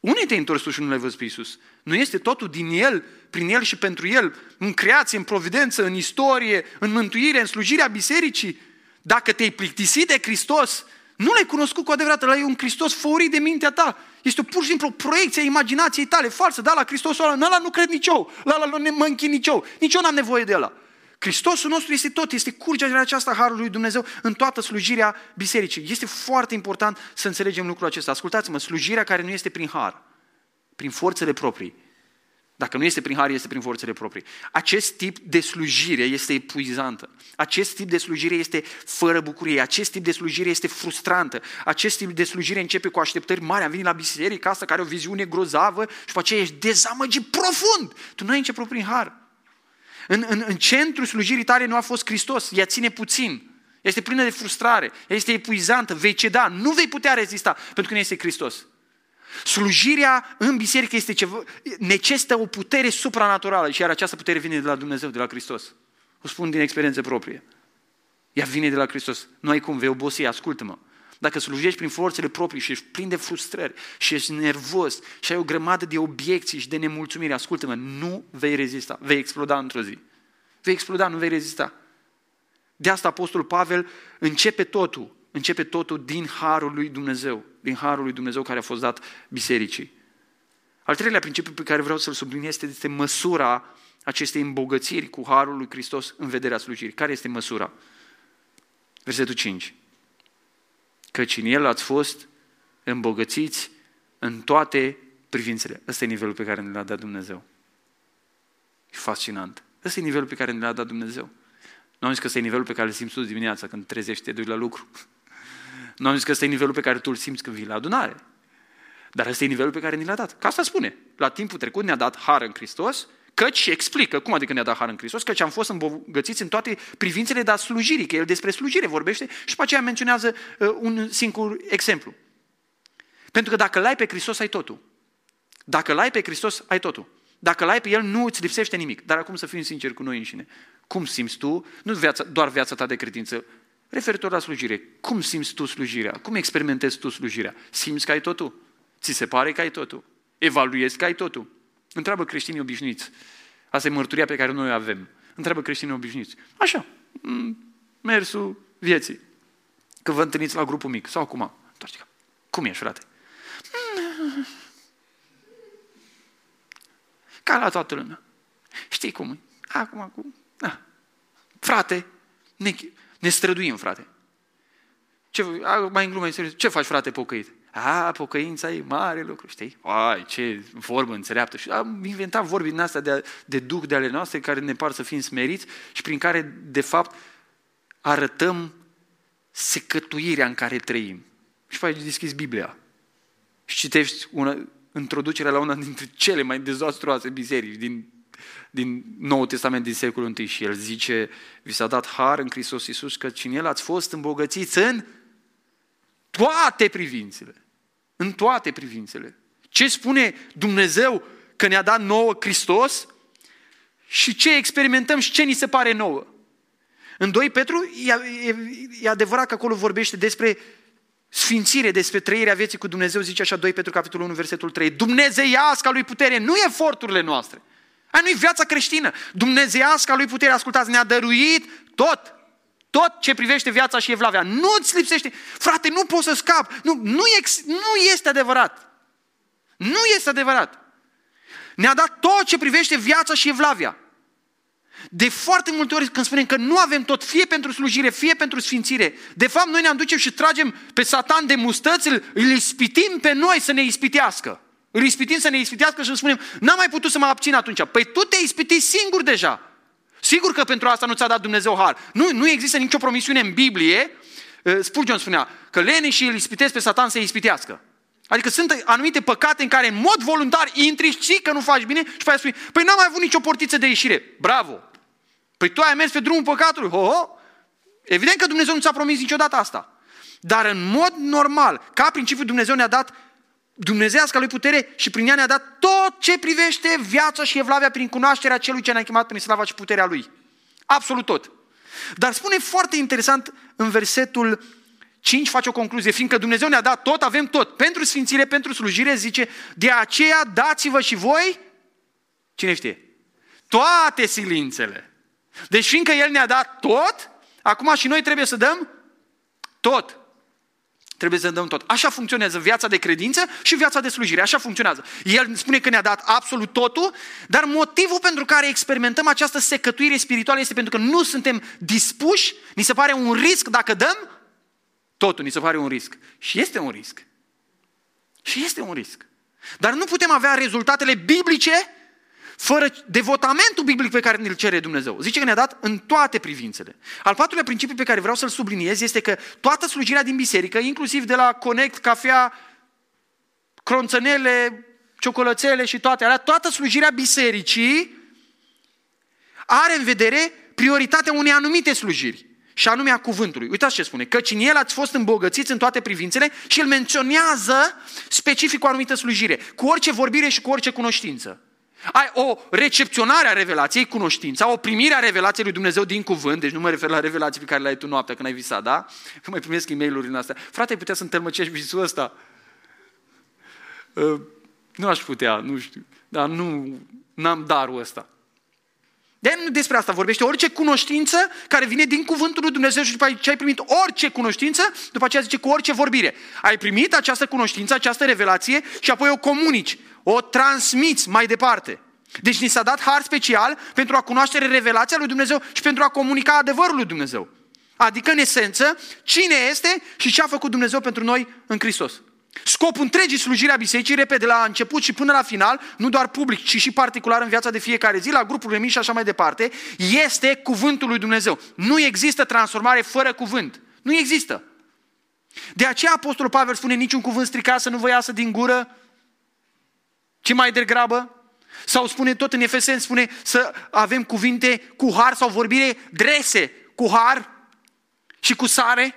Unde te-ai întors tu și nu l-ai văzut pe Iisus? Nu este totul din El, prin El și pentru El, în creație, în providență, în istorie, în mântuire, în slujirea bisericii? Dacă te-ai plictisit de Hristos, nu l-ai cunoscut cu adevărat, ăla e un Hristos făurit de mintea ta. Este pur și simplu o proiecție a imaginației tale falsă. Da, la Hristosul ăla nu cred nici eu, la ăla nu mă închin nici eu, nici eu n-am nevoie de ăla. Hristosul nostru este tot, este curgerea aceasta harului lui Dumnezeu în toată slujirea bisericii. Este foarte important să înțelegem lucrul acesta. Ascultați-mă, slujirea care nu este prin har, prin forțele proprii, Dacă nu este prin har, este prin forțele proprii. Acest tip de slujire este epuizantă. Acest tip de slujire este fără bucurie. Acest tip de slujire este frustrantă. Acest tip de slujire începe cu așteptări mari. Am venit la biserică, asta care are o viziune grozavă și după aceea ești dezamăgit profund. Tu nu ai început prin har. În centrul slujirii tale nu a fost Hristos. Ea ține puțin. Este plină de frustrare. Este epuizantă. Vei ceda. Nu vei putea rezista pentru că nu este Hristos. Slujirea în biserică este ceva, necesită o putere supranaturală și iar această putere vine de la Dumnezeu, de la Hristos. O spun din experiență proprie. Ea vine de la Hristos. Nu ai cum, vei obosi, ascultă-mă. Dacă slujești prin forțele proprii și ești plin de frustrări și ești nervos și ai o grămadă de obiecții și de nemulțumire, ascultă-mă, nu vei rezista, vei exploda într-o zi. Vei exploda, nu vei rezista. De asta Apostolul Pavel începe totul din harul lui Dumnezeu, din harul lui Dumnezeu care a fost dat bisericii. Al treilea principiu pe care vreau să-l subliniez este măsura acestei îmbogățiri cu harul lui Hristos în vederea slujirii. Care este măsura? Versetul 5. Căci în el ați fost îmbogățiți în toate privințele. Ăsta e nivelul pe care ne l-a dat Dumnezeu. E fascinant. Ăsta e nivelul pe care ne l-a dat Dumnezeu. Nu am zis că ăsta e nivelul pe care îl simți tu dimineața când trezești, te duci la lucru. Nu am zis că ăsta e nivelul pe care tu îl simți când vii la adunare. Dar ăsta e nivelul pe care ni l-a dat. Că asta spune. La timpul trecut ne-a dat har în Hristos, căci, explică, cum adică ne-a dat har în Hristos, căci am fost îmbogățiți în toate privințele, dar slujirii, că el despre slujire vorbește și pe aceea menționează un singur exemplu. Pentru că dacă l-ai pe Hristos, ai totul. Dacă l-ai pe Hristos, ai totul. Dacă l-ai pe el, nu îți lipsește nimic. Dar acum să fim sinceri cu noi înșine. Cum simți tu, doar viața ta de credință, referitor la slujire, cum simți tu slujirea? Cum experimentezi tu slujirea? Simți că ai totul? Ți se pare că ai totul? Evaluezi că ai totul? Întreabă creștinii obișnuiți. Asta e mărturia pe care noi o avem. Întreabă creștinii obișnuiți. Așa, mersul vieții. Că vă întâlniți la grupul mic sau acum. Cum ești, frate? Ca la toată lumea. Știi cum e? Acum. Da. Frate, ne străduim, frate. Mai în glumă, ce faci, frate, pocăit? Pocăința e mare lucru, știi? Ce vorbă înțeleaptă. Și am inventat vorbi din astea de duh de ale noastre care ne par să fim smeriți și prin care, de fapt, arătăm secătuirea în care trăim. Și pe aici deschizi Biblia și citești introducerea la una dintre cele mai dezastruoase biserici din Noul Testament, din secolul I, și el zice: vi s-a dat har în Hristos Iisus, căci în el ați fost îmbogățiți în toate privințele. În toate privințele. Ce spune Dumnezeu că ne-a dat nouă Hristos și ce experimentăm și ce ni se pare nouă. În 2 Petru e adevărat că acolo vorbește despre sfințire, despre trăirea vieții cu Dumnezeu, zice așa 2 Petru capitolul 1 versetul 3. Dumnezeiasca lui putere, nu eforturile noastre. Aia nu-i viața creștină. Dumnezeiasca lui putere, ascultați, ne-a dăruit tot. Tot ce privește viața și evlavia. Nu-ți lipsește. Frate, nu poți să scapi. Nu este adevărat. Nu este adevărat. Ne-a dat tot ce privește viața și evlavia. De foarte multe ori când spunem că nu avem tot, fie pentru slujire, fie pentru sfințire, de fapt noi ne ducem și tragem pe Satan de mustăți, îl ispitim pe noi să ne ispitească. Îl ispitim să ne ispitească și îmi spunem: n-am mai putut să mă abțin atunci. Păi tu te ispiti singur deja. Sigur că pentru asta nu ți-a dat Dumnezeu har. Nu există nicio promisiune în Biblie. Spurgeon spunea că leneșii îl ispitesc pe Satan să-i ispitească. Adică sunt anumite păcate în care în mod voluntar intri, știi că nu faci bine și pe aia spui: păi n-am mai avut nicio portiță de ieșire. Bravo! Păi tu ai mers pe drumul păcatului. Evident că Dumnezeu nu ți-a promis niciodată asta. Dar în mod normal, ca principiu, Dumnezeu ne-a dat dumnezeiasca lui putere și prin ea ne-a dat tot ce privește viața și evlavia prin cunoașterea celui ce ne-a chemat prin slava și puterea lui. Absolut tot. Dar spune foarte interesant în versetul 5, face o concluzie, fiindcă Dumnezeu ne-a dat tot, avem tot. Pentru sfințire, pentru slujire, zice, de aceea dați-vă și voi, cine știe, toate silințele. Deci fiindcă El ne-a dat tot, acum și noi trebuie să dăm tot. Trebuie să dăm tot. Așa funcționează viața de credință și viața de slujire. Așa funcționează. El spune că ne-a dat absolut totul, dar motivul pentru care experimentăm această secătuire spirituală este pentru că nu suntem dispuși, ni se pare un risc dacă dăm totul, ni se pare un risc. Și este un risc. Și este un risc. Dar nu putem avea rezultatele biblice fără devotamentul biblic pe care ne-l cere Dumnezeu. Zice că ne-a dat în toate privințele. Al patrulea principiu pe care vreau să-l subliniez este că toată slujirea din biserică, inclusiv de la Connect, cafea, cronțănele, ciocolățele și toate alea, toată slujirea bisericii are în vedere prioritatea unei anumite slujiri, și anume a cuvântului. Uitați ce spune, căci în el ați fost îmbogățiți în toate privințele, și el menționează specific o anumită slujire, cu orice vorbire și cu orice cunoștință. Ai o recepționare a revelației, cunoștința, o primire a revelației lui Dumnezeu din cuvânt, deci nu mă refer la revelații pe care le-ai tu noaptea când ai visat, da? Că mai primesc e-mail-urile astea. Frate, ai putea să întâlmăcești visul ăsta? Nu aș putea, nu știu, dar n-am darul ăsta. De-aia nu despre asta vorbește, orice cunoștință care vine din cuvântul lui Dumnezeu, și după ce ai primit orice cunoștință, după aceea zice cu orice vorbire. Ai primit această cunoștință, această revelație și apoi o comunici, o transmiți mai departe. Deci ni s-a dat har special pentru a cunoaște revelația lui Dumnezeu și pentru a comunica adevărul lui Dumnezeu. Adică, în esență, cine este și ce a făcut Dumnezeu pentru noi în Hristos. Scopul întregii slujiri a bisericii, repede, la început și până la final, nu doar public, ci și particular în viața de fiecare zi, la grupurile mici și așa mai departe, este cuvântul lui Dumnezeu. Nu există transformare fără cuvânt. Nu există. De aceea Apostolul Pavel spune, niciun cuvânt stricat să nu vă iasă din gură, ci mai degrabă. Sau spune tot în Efeseni, spune să avem cuvinte cu har sau vorbire drese cu har și cu sare.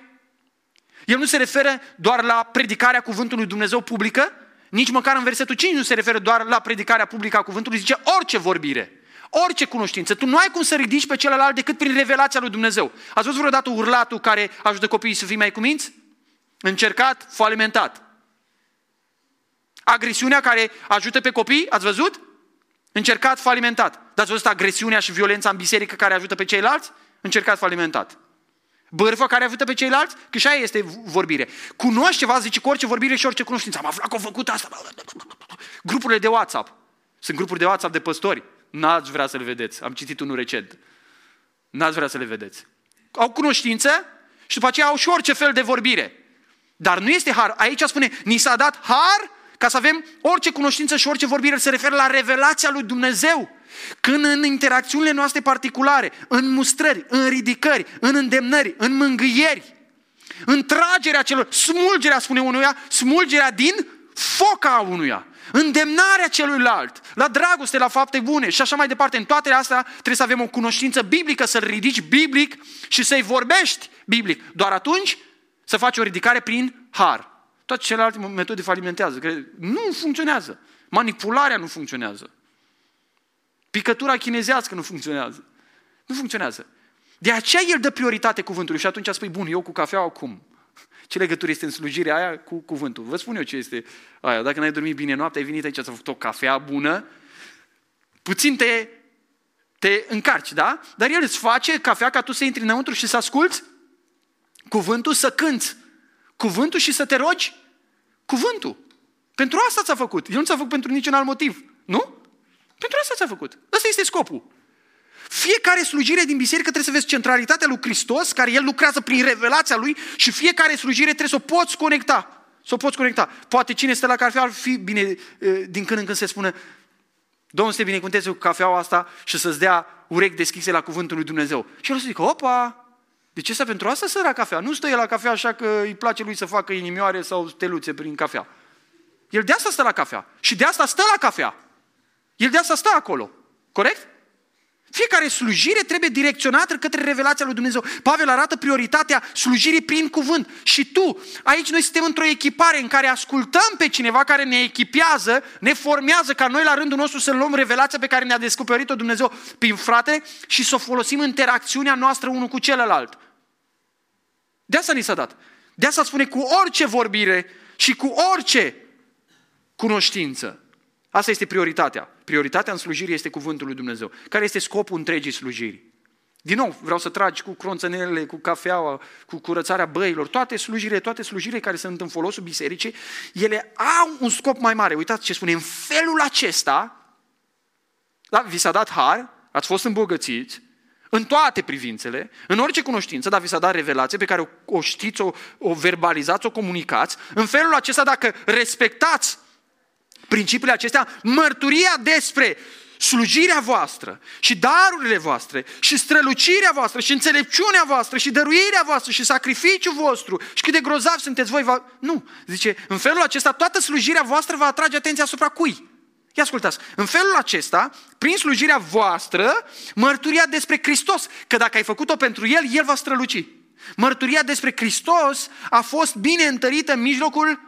El nu se referă doar la predicarea cuvântului Dumnezeu publică, nici măcar în versetul 5 nu se referă doar la predicarea publică a cuvântului, zice orice vorbire, orice cunoștință. Tu nu ai cum să ridici pe celălalt decât prin revelația lui Dumnezeu. Ați văzut vreodată urlatul care ajută copiii să fie mai cuminți? Încercat, falimentat. Agresiunea care ajută pe copii, ați văzut? Încercat, falimentat. Dar ați văzut agresiunea și violența în biserică care ajută pe ceilalți? Încercat, falimentat. Bârfă care ajută pe ceilalți? Că și aia este vorbire. Cunoști ceva, zice, cu orice vorbire și orice cunoștință. Am aflat că au făcut asta. Grupurile de WhatsApp. Sunt grupuri de WhatsApp de păstori. N-ați vrea să le vedeți. Am citit unul recent. N-ați vrea să le vedeți. Au cunoștință și după aceea au și orice fel de vorbire. Dar nu este har. Aici spune, ni s-a dat har ca să avem orice cunoștință și orice vorbire. Se referă la revelația lui Dumnezeu. Când în interacțiunile noastre particulare, în mustrări, în ridicări, în îndemnări, în mângâieri, în tragerea celor, smulgerea, spune unuia, smulgerea din foca a unuia, îndemnarea celuilalt, la dragoste, la fapte bune și așa mai departe, în toate astea trebuie să avem o cunoștință biblică, să-l ridici biblic și să-i vorbești biblic. Doar atunci să faci o ridicare prin har. Toate celelalte metode falimentează, nu funcționează, manipularea nu funcționează. Picătura chinezească nu funcționează. Nu funcționează. De aceea el dă prioritate cuvântului și atunci spui, bun, eu cu cafea acum. Ce legătură este în slujirea aia cu cuvântul? Vă spun eu ce este aia. Dacă n-ai dormit bine noaptea, ai venit aici, ți-a făcut o cafea bună, puțin te încarci, da? Dar el îți face cafea ca tu să intri înăuntru și să asculți cuvântul, să cânți cuvântul și să te rogi cuvântul. Pentru asta ți-a făcut. El nu ți-a făcut pentru niciun alt motiv, nu? Pentru asta ți-a făcut. Ăsta este scopul. Fiecare slujire din biserică trebuie să vezi centralitatea lui Hristos, care El lucrează prin revelația Lui, și fiecare slujire trebuie să o poți conecta. Să o poți conecta. Poate cine stă la cafea ar fi bine din când în când se spune, Domnul să te binecuvânteze cu cafeaua asta și să-ți dea urechi deschise la cuvântul lui Dumnezeu. Și el o să zică, opa, de ce stă pentru asta stă la cafea? Nu stă el la cafea așa că îi place lui să facă inimioare sau steluțe prin cafea. El de asta stă la cafea. Și de asta stă la cafea. El de asta stă acolo. Corect? Fiecare slujire trebuie direcționată către revelația lui Dumnezeu. Pavel arată prioritatea slujirii prin cuvânt. Și tu, aici noi suntem într-o echipare în care ascultăm pe cineva care ne echipează, ne formează ca noi la rândul nostru să luăm revelația pe care ne-a descoperit-o Dumnezeu prin frate și să o folosim în interacțiunea noastră unul cu celălalt. De asta ni s-a dat. De asta spune cu orice vorbire și cu orice cunoștință. Asta este prioritatea. Prioritatea în slujire este cuvântul lui Dumnezeu. Care este scopul întregii slujiri? Din nou, vreau să tragi cu cronțănele, cu cafeaua, cu curățarea băilor, toate slujirile care sunt în folosul bisericii, ele au un scop mai mare. Uitați ce spune, în felul acesta, vi s-a dat har, ați fost îmbogățiți, în toate privințele, în orice cunoștință, dar vi s-a dat revelație pe care o știți, o verbalizați, o comunicați. În felul acesta, dacă respectați principiile acestea, mărturia despre slujirea voastră și darurile voastre și strălucirea voastră și înțelepciunea voastră și dăruirea voastră și sacrificiul vostru și cât de grozavi sunteți voi. Nu, zice, în felul acesta toată slujirea voastră va atrage atenția asupra cui? Ia ascultați, în felul acesta, prin slujirea voastră, mărturia despre Hristos, că dacă ai făcut-o pentru El, El va străluci. Mărturia despre Hristos a fost bine întărită în mijlocul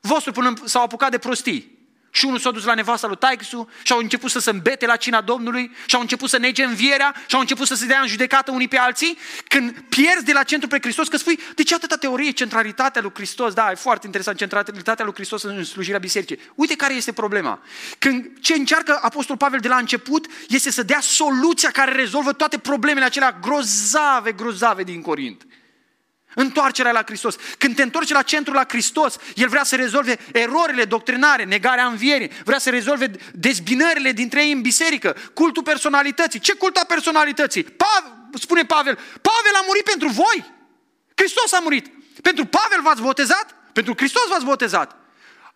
vostru, până s-au apucat de prostii. Și unul s-a dus la nevasta lui taicăsu și au început să se îmbete la cina Domnului și au început să nege învierea și au început să se dea în judecată unii pe alții. Când pierzi de la centru pe Hristos, că spui, de ce atâta teorie, centralitatea lui Hristos? Da, e foarte interesant, centralitatea lui Hristos în slujirea bisericii. Uite care este problema. Când ce încearcă Apostolul Pavel de la început este să dea soluția care rezolvă toate problemele acelea grozave din Corint. Întoarcerea la Hristos. Când te întorci la centru la Hristos, El vrea să rezolve erorile doctrinare, negarea învierii, vrea să rezolve dezbinările dintre ei în biserică, cultul personalității. Ce cult a personalității? Spune Pavel, Pavel a murit pentru voi. Hristos a murit. Pentru Pavel v-ați botezat? Pentru Hristos v-ați botezat.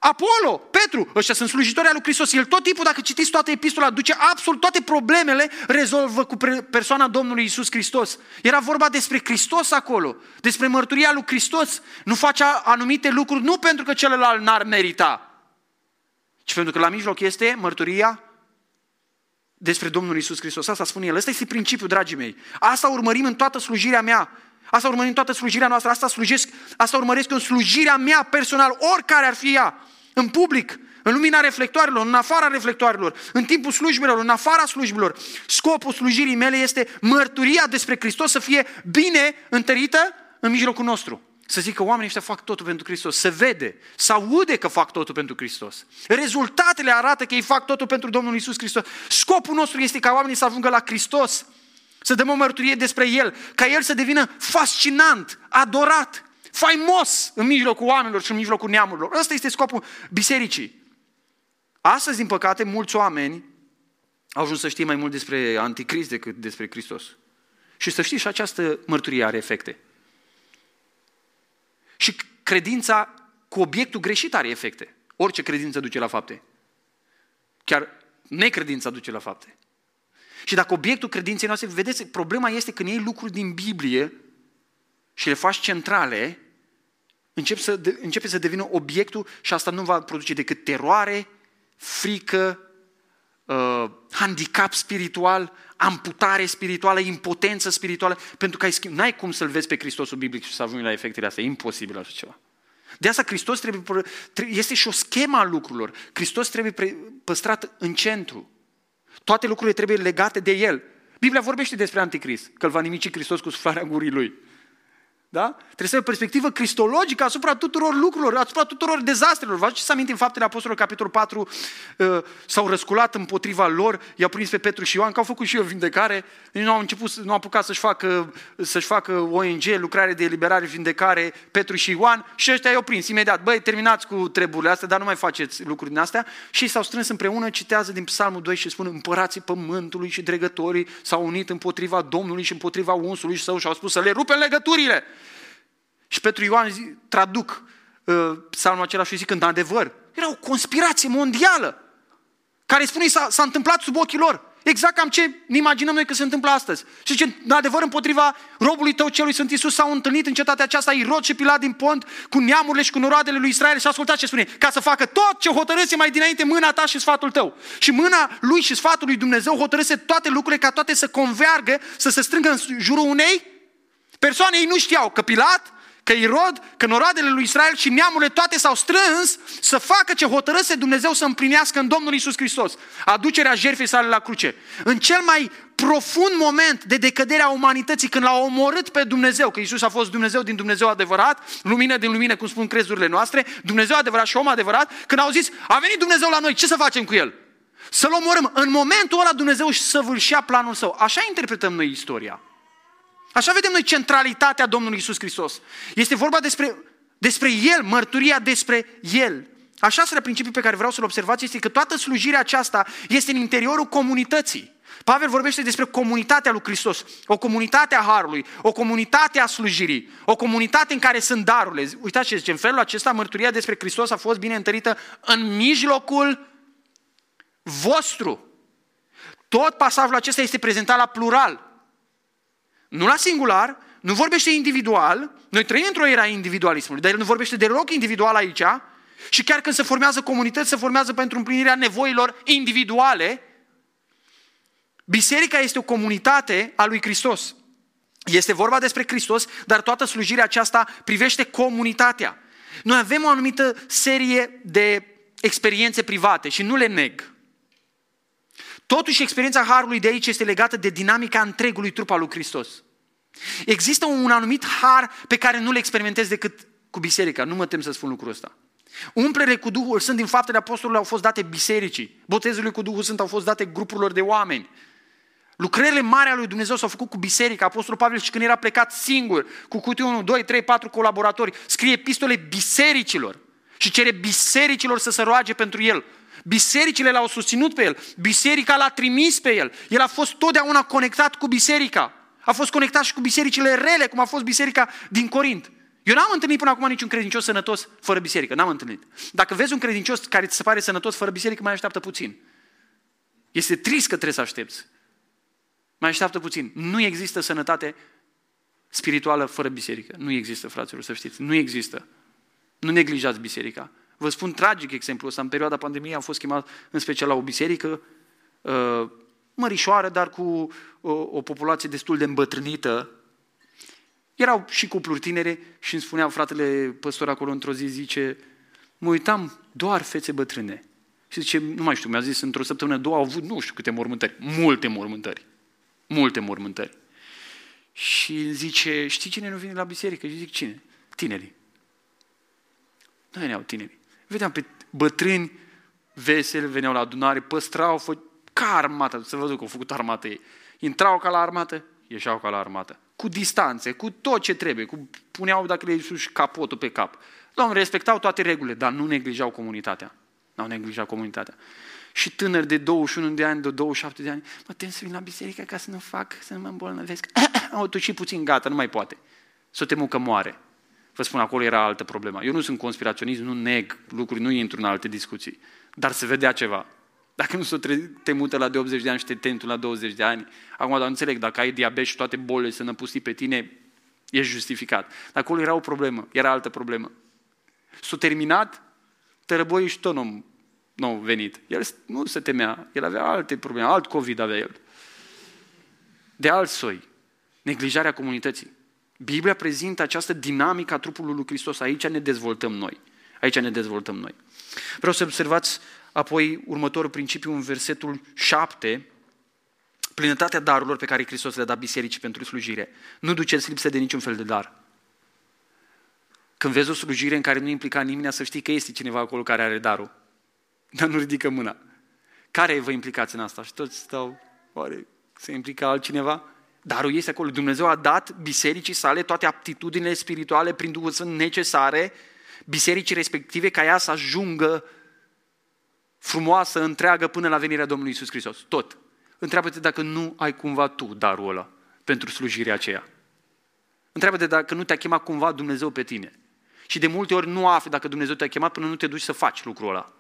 Apollo, Petru, ăștia sunt slujitori al lui Hristos. El tot timpul, dacă citiți toată epistola, aduce absolut toate problemele, rezolvă cu persoana Domnului Iisus Hristos. Era vorba despre Hristos acolo, despre mărturia lui Hristos. Nu facea anumite lucruri, nu pentru că celălalt n-ar merita, ci pentru că la mijloc este mărturia despre Domnul Iisus Hristos. Asta spune el. Ăsta este principiul, dragii mei. Asta urmărim în toată slujirea mea. Asta urmărim toată slujirea noastră, asta urmăresc în slujirea mea personal, oricare ar fi ea, în public, în lumina reflectoarelor, în afara reflectoarelor, în timpul slujbelor, în afara slujbelor. Scopul slujirii mele este mărturia despre Hristos să fie bine întărită în mijlocul nostru. Să zic că oamenii ăștia fac totul pentru Hristos. Se vede, se aude că fac totul pentru Hristos. Rezultatele arată că ei fac totul pentru Domnul Iisus Hristos. Scopul nostru este ca oamenii să ajungă la Hristos. Să dăm o mărturie despre El, ca El să devină fascinant, adorat, faimos în mijlocul oamenilor și în mijlocul neamurilor. Ăsta este scopul bisericii. Astăzi, din păcate, mulți oameni au ajuns să știe mai mult despre anticrist decât despre Hristos. Și să știți, și această mărturie are efecte. Și credința cu obiectul greșit are efecte. Orice credință duce la fapte. Chiar necredința duce la fapte. Și dacă obiectul credinței noastre, vedeți, problema este când iei lucruri din Biblie și le faci centrale, începe să devină obiectul și asta nu va produce decât teroare, frică, handicap spiritual, amputare spirituală, impotență spirituală, pentru că n-ai cum să-L vezi pe Hristosul biblic și să ajungi la efectele astea, e imposibil așa ceva. De asta Hristos este și o schemă a lucrurilor, Hristos trebuie păstrat în centru. Toate lucrurile trebuie legate de El. Biblia vorbește despre anticrist, că îl va nimici Hristos cu suflarea gurii lui. Da? Trebuie să ai o perspectivă cristologică asupra tuturor lucrurilor, asupra tuturor dezastrelor. Vă aduceți aminte în Faptele Apostolilor, capitolul 4, s-au răsculat împotriva lor, i-au prins pe Petru și Ioan, că au făcut și eu vindecare, nu au apucat să-și facă ONG, lucrare de eliberare, vindecare, Petru și Ioan, și ăștia i-au prins imediat. Băi, terminați cu treburile astea, dar nu mai faceți lucruri din astea. Și s-au strâns împreună, citează din Psalmul 2 și spun, împărații pământului și dregătorii s-au unit împotriva Domnului și împotriva unsului său și au spus să le rupem legăturile. Și Petru Ioan traduc psalmul acela și zic, în adevăr, era o conspirație mondială care spune s-a întâmplat sub ochii lor. Exact cam ce ne imaginăm noi că se întâmplă astăzi. Și zice, în adevăr, împotriva robului tău celui Sfânt Iisus s-au întâlnit în cetatea aceasta Irod și Pilat din Pont cu neamurile și cu noroadele lui Israel și ascultați ce spune, ca să facă tot ce hotărâse mai dinainte mâna ta și sfatul tău. Și mâna lui și sfatul lui Dumnezeu hotărâse toate lucrurile ca toate să convergă, să se strângă în jurul unei persoane. Ei nu știau că Pilat, că Irod, că noroadele lui Israel și neamurile toate s-au strâns să facă ce hotărâse Dumnezeu să împlinească în Domnul Iisus Hristos. Aducerea jertfei sale la cruce. În cel mai profund moment de decădere a umanității, când l-a omorât pe Dumnezeu, că Iisus a fost Dumnezeu din Dumnezeu adevărat, lumină din lumină, cum spun crezurile noastre, Dumnezeu adevărat și om adevărat, când au zis, a venit Dumnezeu la noi, ce să facem cu El? Să-L omorâm. În momentul ăla Dumnezeu își săvârșea planul Său. Așa interpretăm noi istoria. Așa vedem noi centralitatea Domnului Iisus Hristos. Este vorba despre El, mărturia despre El. Al șaselea principiu pe care vreau să-l observați este că toată slujirea aceasta este în interiorul comunității. Pavel vorbește despre comunitatea lui Hristos, o comunitate a Harului, o comunitate a slujirii, o comunitate în care sunt darurile. Uitați ce zice, în felul acesta mărturia despre Hristos a fost bine întărită în mijlocul vostru. Tot pasajul acesta este prezentat la plural. Nu la singular, nu vorbește individual. Noi trăim într-o era individualismului, dar el nu vorbește deloc individual aici. Și chiar când se formează comunități, se formează pentru împlinirea nevoilor individuale. Biserica este o comunitate a lui Hristos. Este vorba despre Hristos, dar toată slujirea aceasta privește comunitatea. Noi avem o anumită serie de experiențe private și nu le neg. Totuși, experiența harului de aici este legată de dinamica întregului trup al lui Hristos. Există un anumit har pe care nu le experimentez decât cu biserica. Nu mă tem să spun lucrul ăsta. Umplere cu Duhul Sfânt din Faptele Apostolilor au fost date bisericii. Botezurile cu Duhul Sfânt au fost date grupurilor de oameni. Lucrările mari ale lui Dumnezeu s-au făcut cu biserica. Apostolul Pavel, și când era plecat singur, cu câte 1, 2, 3, 4 colaboratori, scrie epistole bisericilor și cere bisericilor să se roage pentru el. Bisericile l-au susținut pe el, biserica l-a trimis pe el, el a fost totdeauna conectat cu biserica. A fost conectat și cu bisericile rele, cum a fost biserica din Corint. Eu n-am întâlnit până acum niciun credincios sănătos fără biserică, n-am întâlnit. Dacă vezi un credincios care ți se pare sănătos fără biserică, mai așteaptă puțin. Este trist că trebuie să aștepți. Mai așteaptă puțin. Nu există sănătate spirituală fără biserică. Nu există, fraților, să știți. Nu există. Nu neglijați biserica. Vă spun tragic exemplul ăsta. În perioada pandemiei am fost chemat în special la o biserică mărișoară, dar cu o populație destul de îmbătrânită. Erau și cupluri tinere și îmi spuneau fratele păstor acolo într-o zi, zice, mă uitam, doar fețe bătrâne. Și zice, nu mai știu, mi-a zis, într-o săptămână, două au avut nu știu câte mormântări. Multe mormântări. Și zice, știi cine nu vine la biserică? Și zic, cine? Tinerii. Nu veneau tinerii. Vedeam pe bătrâni veseli, veneau la adunare, păstrau, ca armată, să vă zic că au făcut armată ei. Intrau ca la armată, ieșeau ca la armată. Cu distanțe, cu tot ce trebuie, puneau dacă le ieși capotul pe cap. Doamne, respectau toate regulile, dar nu neglijau comunitatea. N-au neglijat comunitatea. Și tânări de 21 de ani, de 27 de ani, mă tem să vin la biserică ca să nu fac, să nu mă îmbolnăvesc. Au tucit puțin, gata, nu mai poate. S-o temu că moare. Vă spun, acolo era altă problemă. Eu nu sunt conspiraționist, nu neg lucruri, nu intru în alte discuții. dar se vedea ceva. Dacă nu s-o temută la de 80 de ani și te temi la 20 de ani, acum, dar înțeleg, dacă ai diabet și toate bolile se năpustii pe tine, ești justificat. Dar acolo era o problemă, era altă problemă. S-o terminat, tărăboiul și tot nu venit. El nu se temea, el avea alte probleme, alt COVID avea el. De alt soi, neglijarea comunității. Biblia prezintă această dinamică a trupului lui Hristos. Aici ne dezvoltăm noi. Vreau să observați apoi următorul principiu în versetul 7, plinătatea darurilor pe care Hristos le-a dat bisericii pentru slujire. Nu duceți lipsă de niciun fel de dar. Când vezi o slujire în care nu implica nimeni, să știi că este cineva acolo care are darul. Dar nu ridică mâna. Care vă implicați în asta? Și toți stau, oare se implică altcineva? Darul este acolo. Dumnezeu a dat bisericii sale toate aptitudinile spirituale prin Duhul Sfânt necesare, bisericii respective, ca ea să ajungă frumoasă, întreagă, până la venirea Domnului Iisus Hristos. Tot. Întreabă-te dacă nu ai cumva tu darul ăla pentru slujirea aceea. Întreabă-te dacă nu te-a chemat cumva Dumnezeu pe tine. Și de multe ori nu afli dacă Dumnezeu te-a chemat până nu te duci să faci lucrul ăla.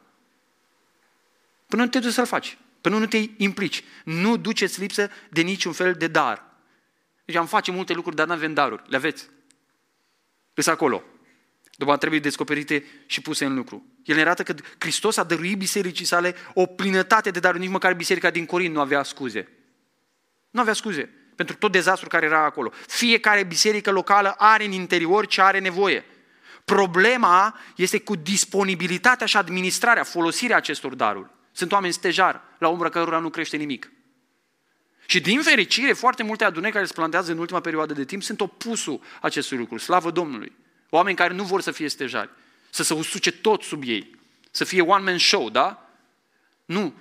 Până nu te duci să-l faci. Până nu te implici. Nu duceți lipsă de niciun fel de dar. Deci am face multe lucruri, dar n-avem daruri. Le aveți. Îs acolo. După trebuie descoperite și puse în lucru. El ne arată că Hristos a dăruit bisericii sale o plinătate de daruri. Nici măcar biserica din Corint nu avea scuze. Nu avea scuze pentru tot dezastrul care era acolo. Fiecare biserică locală are în interior ce are nevoie. Problema este cu disponibilitatea și administrarea, folosirea acestor daruri. Sunt oameni stejar, la umbra cărora nu crește nimic. Și din fericire, foarte multe adunări care se plantează în ultima perioadă de timp sunt opusul acestui lucru. Slavă Domnului! Oameni care nu vor să fie stejari, să se usuce tot sub ei, să fie one-man show, da? Nu.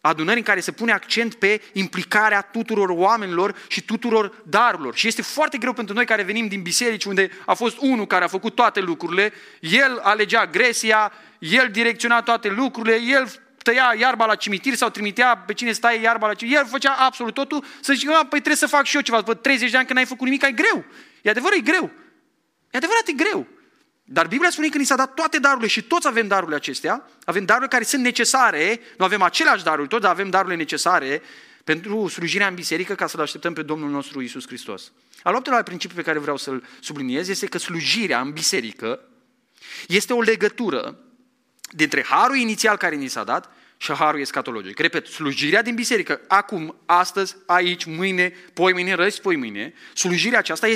Adunări în care se pune accent pe implicarea tuturor oamenilor și tuturor darurilor. Și este foarte greu pentru noi care venim din biserici unde a fost unul care a făcut toate lucrurile, el alegea gresia, el direcționa toate lucrurile, el tăia iarba la cimitir sau trimitea pe cine să taie iarba la cimitir. El făcea absolut totul, să zic, păi trebuie să fac și eu ceva. După 30 de ani că n-ai făcut nimic, e greu. E adevărat, e greu. Dar Biblia spune că ni s-a dat toate darurile și toți avem darurile acestea, avem darurile care sunt necesare, nu avem aceleași daruri toți, dar avem darurile necesare pentru slujirea în biserică ca să-L așteptăm pe Domnul nostru Iisus Hristos. Al optelea principiu pe care vreau să-l subliniez este că slujirea în biserică este o legătură dintre harul inițial care ni s-a dat și harul escatologic. Repet, slujirea din biserică, acum, astăzi, aici, mâine, poimâine, răspoimâine, slujirea aceasta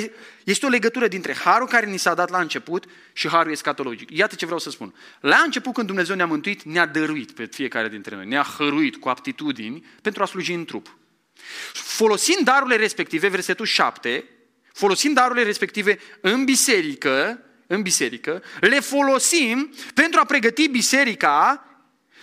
este o legătură dintre harul care ni s-a dat la început și harul escatologic. Iată ce vreau să spun. La început, când Dumnezeu ne-a mântuit, ne-a dăruit pe fiecare dintre noi, ne-a hăruit cu aptitudini pentru a sluji în trup. Folosind darurile respective, versetul 7, folosind darurile respective în biserică, le folosim pentru a pregăti biserica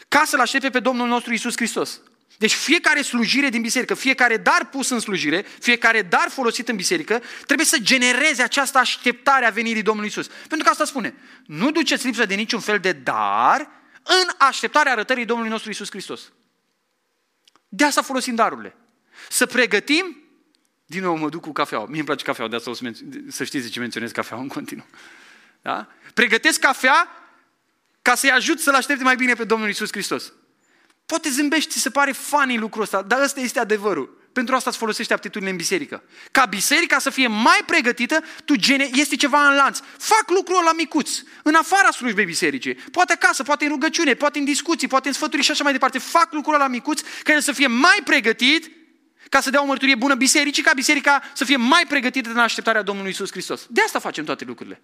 ca să-L aștepte pe Domnul nostru Iisus Hristos. Deci fiecare slujire din biserică, fiecare dar pus în slujire, fiecare dar folosit în biserică, trebuie să genereze această așteptare a venirii Domnului Iisus. Pentru că asta spune, nu duceți lipsă de niciun fel de dar în așteptarea arătării Domnului nostru Iisus Hristos. De asta folosim darurile. Să pregătim, din nou mă duc cu cafeaua, mie îmi place cafeaua, de asta să știți de ce menționez cafeaua în continuu. Da? Pregătesc cafea ca să-i ajut să-L aștepte mai bine pe Domnul Iisus Hristos. Poate zâmbești, ți se pare funny lucrul ăsta, dar ăsta este adevărul. Pentru asta îți folosești aptitudinile în biserică. Ca biserica să fie mai pregătită, este ceva în lanț. Fac lucrul ăla micuț, în afara slujbei bisericii. Poate acasă, poate în rugăciune, poate în discuții, poate în sfături și așa mai departe. Fac lucrul ăla micuț, care să fie mai pregătit ca să dea o mărturie bună bisericii, ca biserica să fie mai pregătită în așteptarea Domnului Iisus Hristos. De asta facem toate lucrurile.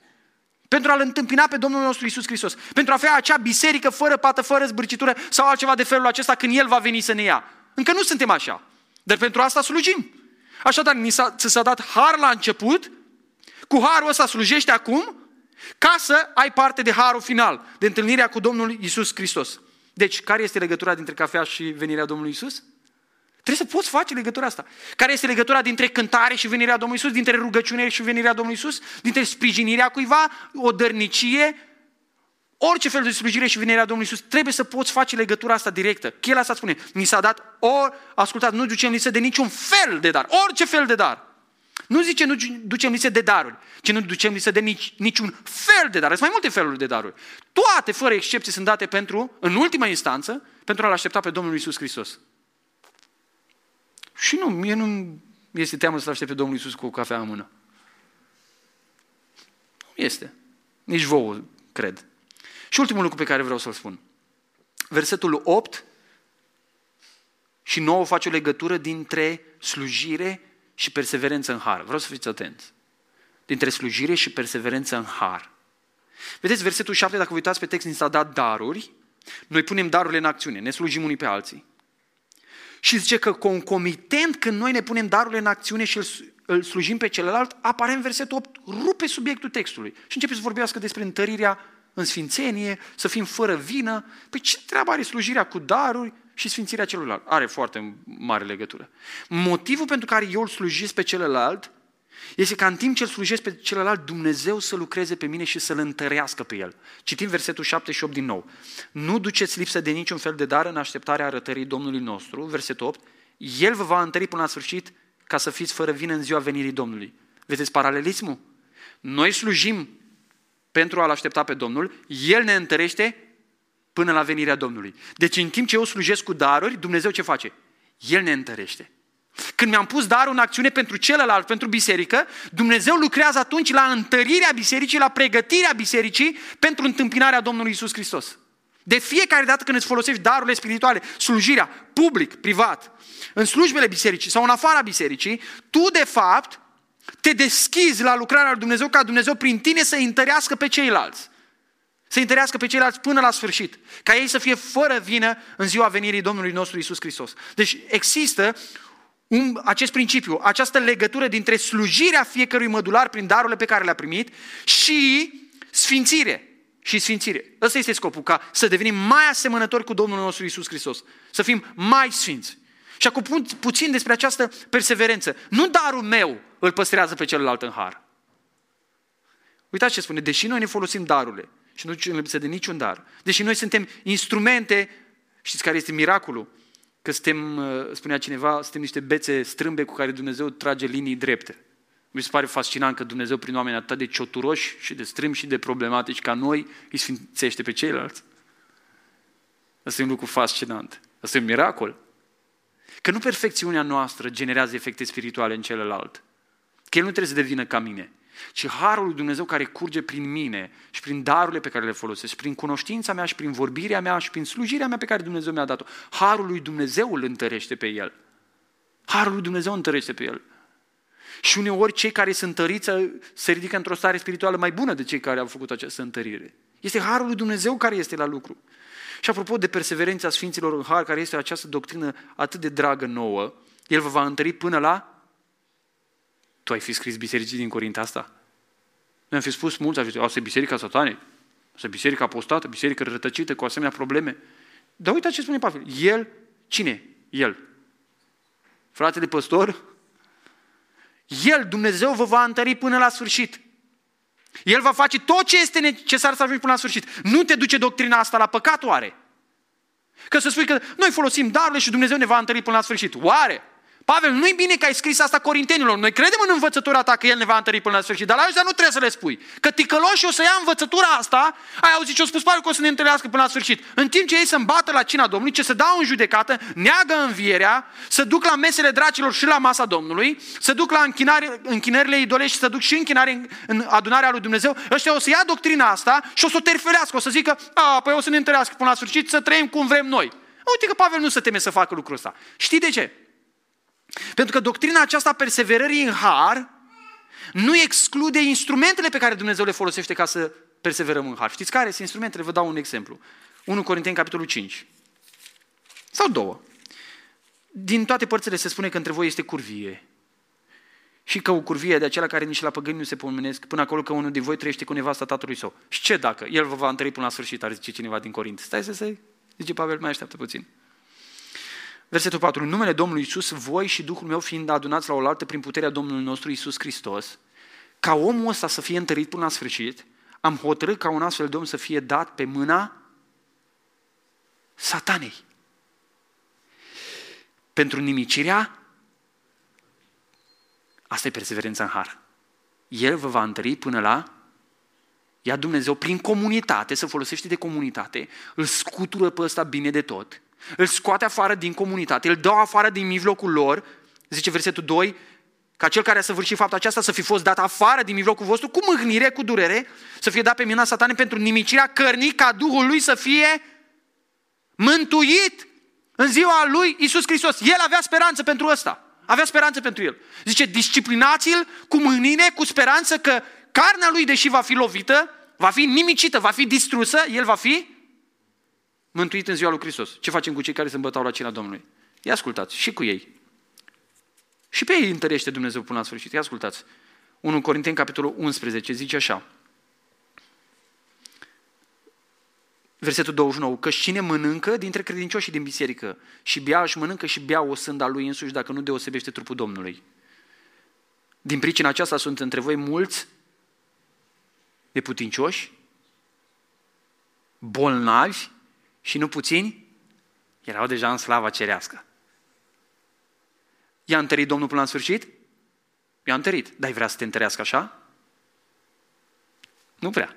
Pentru a-L întâmpina pe Domnul nostru Iisus Hristos. Pentru a fi acea biserică fără pată, fără zbârcitură sau altceva de felul acesta când El va veni să ne ia. Încă nu suntem așa. Dar pentru asta slujim. Așadar, ți s-a dat har la început, cu harul ăsta slujește acum, ca să ai parte de harul final, de întâlnirea cu Domnul Iisus Hristos. Deci, care este legătura dintre cafea și venirea Domnului Iisus? Trebuie să poți face legătura asta. Care este legătura dintre cântare și venirea Domnului Iisus, dintre rugăciune și venirea Domnului Iisus, dintre sprijinirea cuiva, o dărnicie, orice fel de slujire și venirea Domnului Iisus, trebuie să poți face legătura asta directă. Cheia asta spune, mi s-a dat, ascultați, nu ducem lipsă de niciun fel de dar, orice fel de dar. Nu zice nu ducem lipsă de daruri, ci nu ducem lipsă de niciun fel de dar. Sunt mai multe feluri de daruri. Toate, fără excepție, sunt date pentru, în ultima instanță, pentru a-L aștepta pe Domnul Iisus Hristos. Și nu, mie nu este teamă să-L aștepte Domnul Iisus cu o cafea în mână. Nu este. Nici vouă, cred. Și ultimul lucru pe care vreau să-l spun. Versetul 8 și 9 face o legătură dintre slujire și perseverență în har. Vreau să fiți atenți. Dintre slujire și perseverență în har. Vedeți, versetul 7, dacă vă uitați pe text, ni s-a dat daruri. Noi punem darurile în acțiune, ne slujim unii pe alții. Și zice că concomitent când noi ne punem darurile în acțiune și îl slujim pe celălalt, apare în versetul 8, rupe subiectul textului. Și începe să vorbească despre întărirea în sfințenie, să fim fără vină. Păi ce treabă are slujirea cu daruri și sfințirea celuilalt? Are foarte mare legătură. Motivul pentru care eu îl slujesc pe celălalt este ca în timp ce îl slujesc pe celălalt, Dumnezeu să lucreze pe mine și să-l întărească pe el. Citim versetul 7 și 8 din nou. Nu duceți lipsă de niciun fel de dar în așteptarea arătării Domnului nostru, versetul 8, El vă va întări până la sfârșit ca să fiți fără vină în ziua venirii Domnului. Vedeți paralelismul? Noi slujim pentru a-L aștepta pe Domnul, El ne întărește până la venirea Domnului. Deci în timp ce eu slujesc cu daruri, Dumnezeu ce face? El ne întărește. Când mi-am pus darul în acțiune pentru celălalt, pentru biserică, Dumnezeu lucrează atunci la întărirea bisericii, la pregătirea bisericii pentru întâmpinarea Domnului Iisus Hristos. De fiecare dată când îți folosești darurile spirituale, slujirea, public, privat, în slujbele bisericii sau în afara bisericii, tu de fapt te deschizi la lucrarea lui Dumnezeu ca Dumnezeu prin tine să întărească pe ceilalți. Să întărească pe ceilalți până la sfârșit, ca ei să fie fără vină în ziua venirii Domnului nostru Iisus Hristos. Deci există acest principiu, această legătură dintre slujirea fiecărui mădular prin darurile pe care le-a primit și sfințire. Și sfințire. Ăsta este scopul, ca să devenim mai asemănători cu Domnul nostru Iisus Hristos. Să fim mai sfinți. Și acum puțin despre această perseverență. Nu darul meu îl păstrează pe celălalt în har. Uitați ce spune, deși noi ne folosim darurile și nu ne lipsă de niciun dar, deși noi suntem instrumente, știți care este miracolul? Că suntem, spunea cineva, suntem niște bețe strâmbe cu care Dumnezeu trage linii drepte. Mi se pare fascinant că Dumnezeu, prin oameni atât de cioturoși și de strâmbi și de problematici ca noi, îi sfințește pe ceilalți. Asta e un lucru fascinant. Asta e un miracol. Că nu perfecțiunea noastră generează efecte spirituale în celălalt. Că el nu trebuie să devină ca mine, ci harul lui Dumnezeu care curge prin mine și prin darurile pe care le folosesc, prin cunoștința mea și prin vorbirea mea și prin slujirea mea pe care Dumnezeu mi-a dat-o. Harul lui Dumnezeu îl întărește pe el. Harul lui Dumnezeu îl întărește pe el. Și uneori cei care sunt întăriți se ridică într-o stare spirituală mai bună de cei care au făcut această întărire. Este harul lui Dumnezeu care este la lucru. Și apropo de perseverența Sfinților în har, care este această doctrină atât de dragă nouă, el vă va întări până la... Tu ai fi scris bisericii din Corint asta? Noi am fi spus mulți, asta e biserica satanei, asta e biserica apostată, biserica rătăcită cu asemenea probleme. Dar uite ce spune Pavel. El, cine? El. Fratele păstor? El, Dumnezeu, vă va întări până la sfârșit. El va face tot ce este necesar să ajungi până la sfârșit. Nu te duce doctrina asta la păcat, oare? Că să spui că noi folosim darurile și Dumnezeu ne va întări până la sfârșit. Oare? Pavel, nu-i bine că ai scris asta corintenilor. Noi credem în învățătura ta că el ne va întări până la sfârșit, dar la ăștia nu trebuie să le spui. Că ticăloșii o să ia învățătura asta, ai auzit ce a spus Pavel, că o să ne întărească până la sfârșit. În timp ce ei se îmbată la cina Domnului, ce se dau în judecată, neagă învierea, se duc la mesele dracilor și la masa Domnului, se duc la închinările idolești și se duc și închinare în adunarea lui Dumnezeu, ăștia o să ia doctrina asta și o să o terfelească, o să zică, a, păi o să ne întărească până la sfârșit, să trăim cum vrem noi. Uite că Pavel nu se teme să facă lucrul ăsta. Știi de ce? Pentru că doctrina aceasta a perseverării în har nu exclude instrumentele pe care Dumnezeu le folosește ca să perseverăm în har. Știți care sunt instrumentele? Vă dau un exemplu. 1 Corinteni, capitolul 5. Sau 2. Din toate părțile se spune că între voi este curvie. Și că o curvie de acela care nici la păgâni nu se pomenesc, până acolo că unul din voi trăiește cu nevasta tatălui său. Și ce dacă? El vă va întări până la sfârșit, ar zice cineva din Corint. Stai să zice Pavel, mai așteaptă puțin. Versetul 4. În numele Domnului Iisus, voi și Duhul meu fiind adunați la oaltă prin puterea Domnului nostru Iisus Hristos, ca omul ăsta să fie întărit până la sfârșit, am hotărât ca un astfel de om să fie dat pe mâna Satanei. Pentru nimicirea, asta e perseverența în har. El vă va întări până la... Ia Dumnezeu prin comunitate, se folosește de comunitate, îl scutură pe ăsta bine de tot, îl scoate afară din comunitate, îl dă afară din mijlocul lor, zice versetul 2, ca cel care a săvârșit fapta aceasta să fi fost dat afară din mijlocul vostru, cu mâhnire, cu durere, să fie dat pe mâna Satanei pentru nimicirea cărnii, ca Duhul lui să fie mântuit în ziua lui Iisus Hristos. El avea speranță pentru ăsta, avea speranță pentru el. Zice, disciplinați-l cu mâhnire, cu speranță că carnea lui, deși va fi lovită, va fi nimicită, va fi distrusă, el va fi mântuit în ziua lui Hristos. Ce facem cu cei care se îmbătau la cina Domnului? Ia ascultați, și cu ei. Și pe ei întărește Dumnezeu până la sfârșit. Ia ascultați. 1 Corinteni, capitolul 11, zice așa. Versetul 29. Că cine mănâncă dintre credincioșii din biserică și bea, își mănâncă și bea o sânda lui însuși, dacă nu deosebește trupul Domnului. Din pricina aceasta sunt între voi mulți neputincioși, bolnavi, și nu puțini erau deja în slava cerească. I-a întărit Domnul până la sfârșit? I-a întărit. Dar vrea să te întărească așa? Nu prea.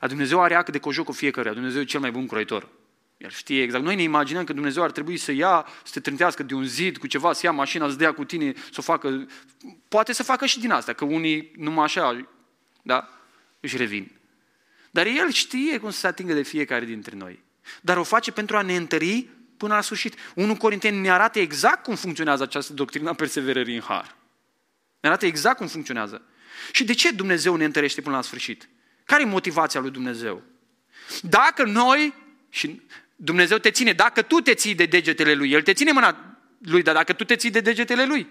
A Dumnezeu are act de cojocul fiecăruia. Dumnezeu e cel mai bun croitor. El știe exact. Noi ne imaginăm că Dumnezeu ar trebui să ia, să te trântească de un zid cu ceva, să ia mașina, să dea cu tine, să o facă. Poate să facă și din asta, că unii numai așa, da, își revin. Dar el știe cum să se atingă de fiecare dintre noi. Dar o face pentru a ne întări până la sfârșit. 1 Corinteni ne arată exact cum funcționează această doctrină a perseverării în har. Ne arată exact cum funcționează. Și de ce Dumnezeu ne întărește până la sfârșit? Care e motivația lui Dumnezeu? Dacă noi, și Dumnezeu te ține, dacă tu te ții de degetele lui, el te ține mâna lui, dar dacă tu te ții de degetele lui,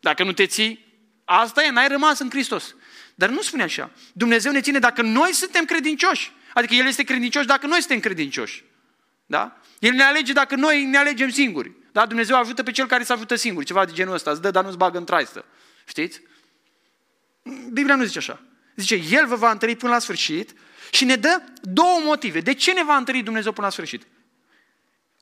dacă nu te ții, asta e, n-ai rămas în Hristos. Dar nu spune așa. Dumnezeu ne ține dacă noi suntem credincioși. Adică el este credincios dacă noi suntem credincioși. Da? El ne alege dacă noi ne alegem singuri. Da? Dumnezeu ajută pe cel care se ajută singur. Ceva de genul ăsta. Îți dă, dar nu-ți bagă în traistă. Știți? Biblia nu zice așa. Zice, el vă va întări până la sfârșit și ne dă două motive. De ce ne va întări Dumnezeu până la sfârșit?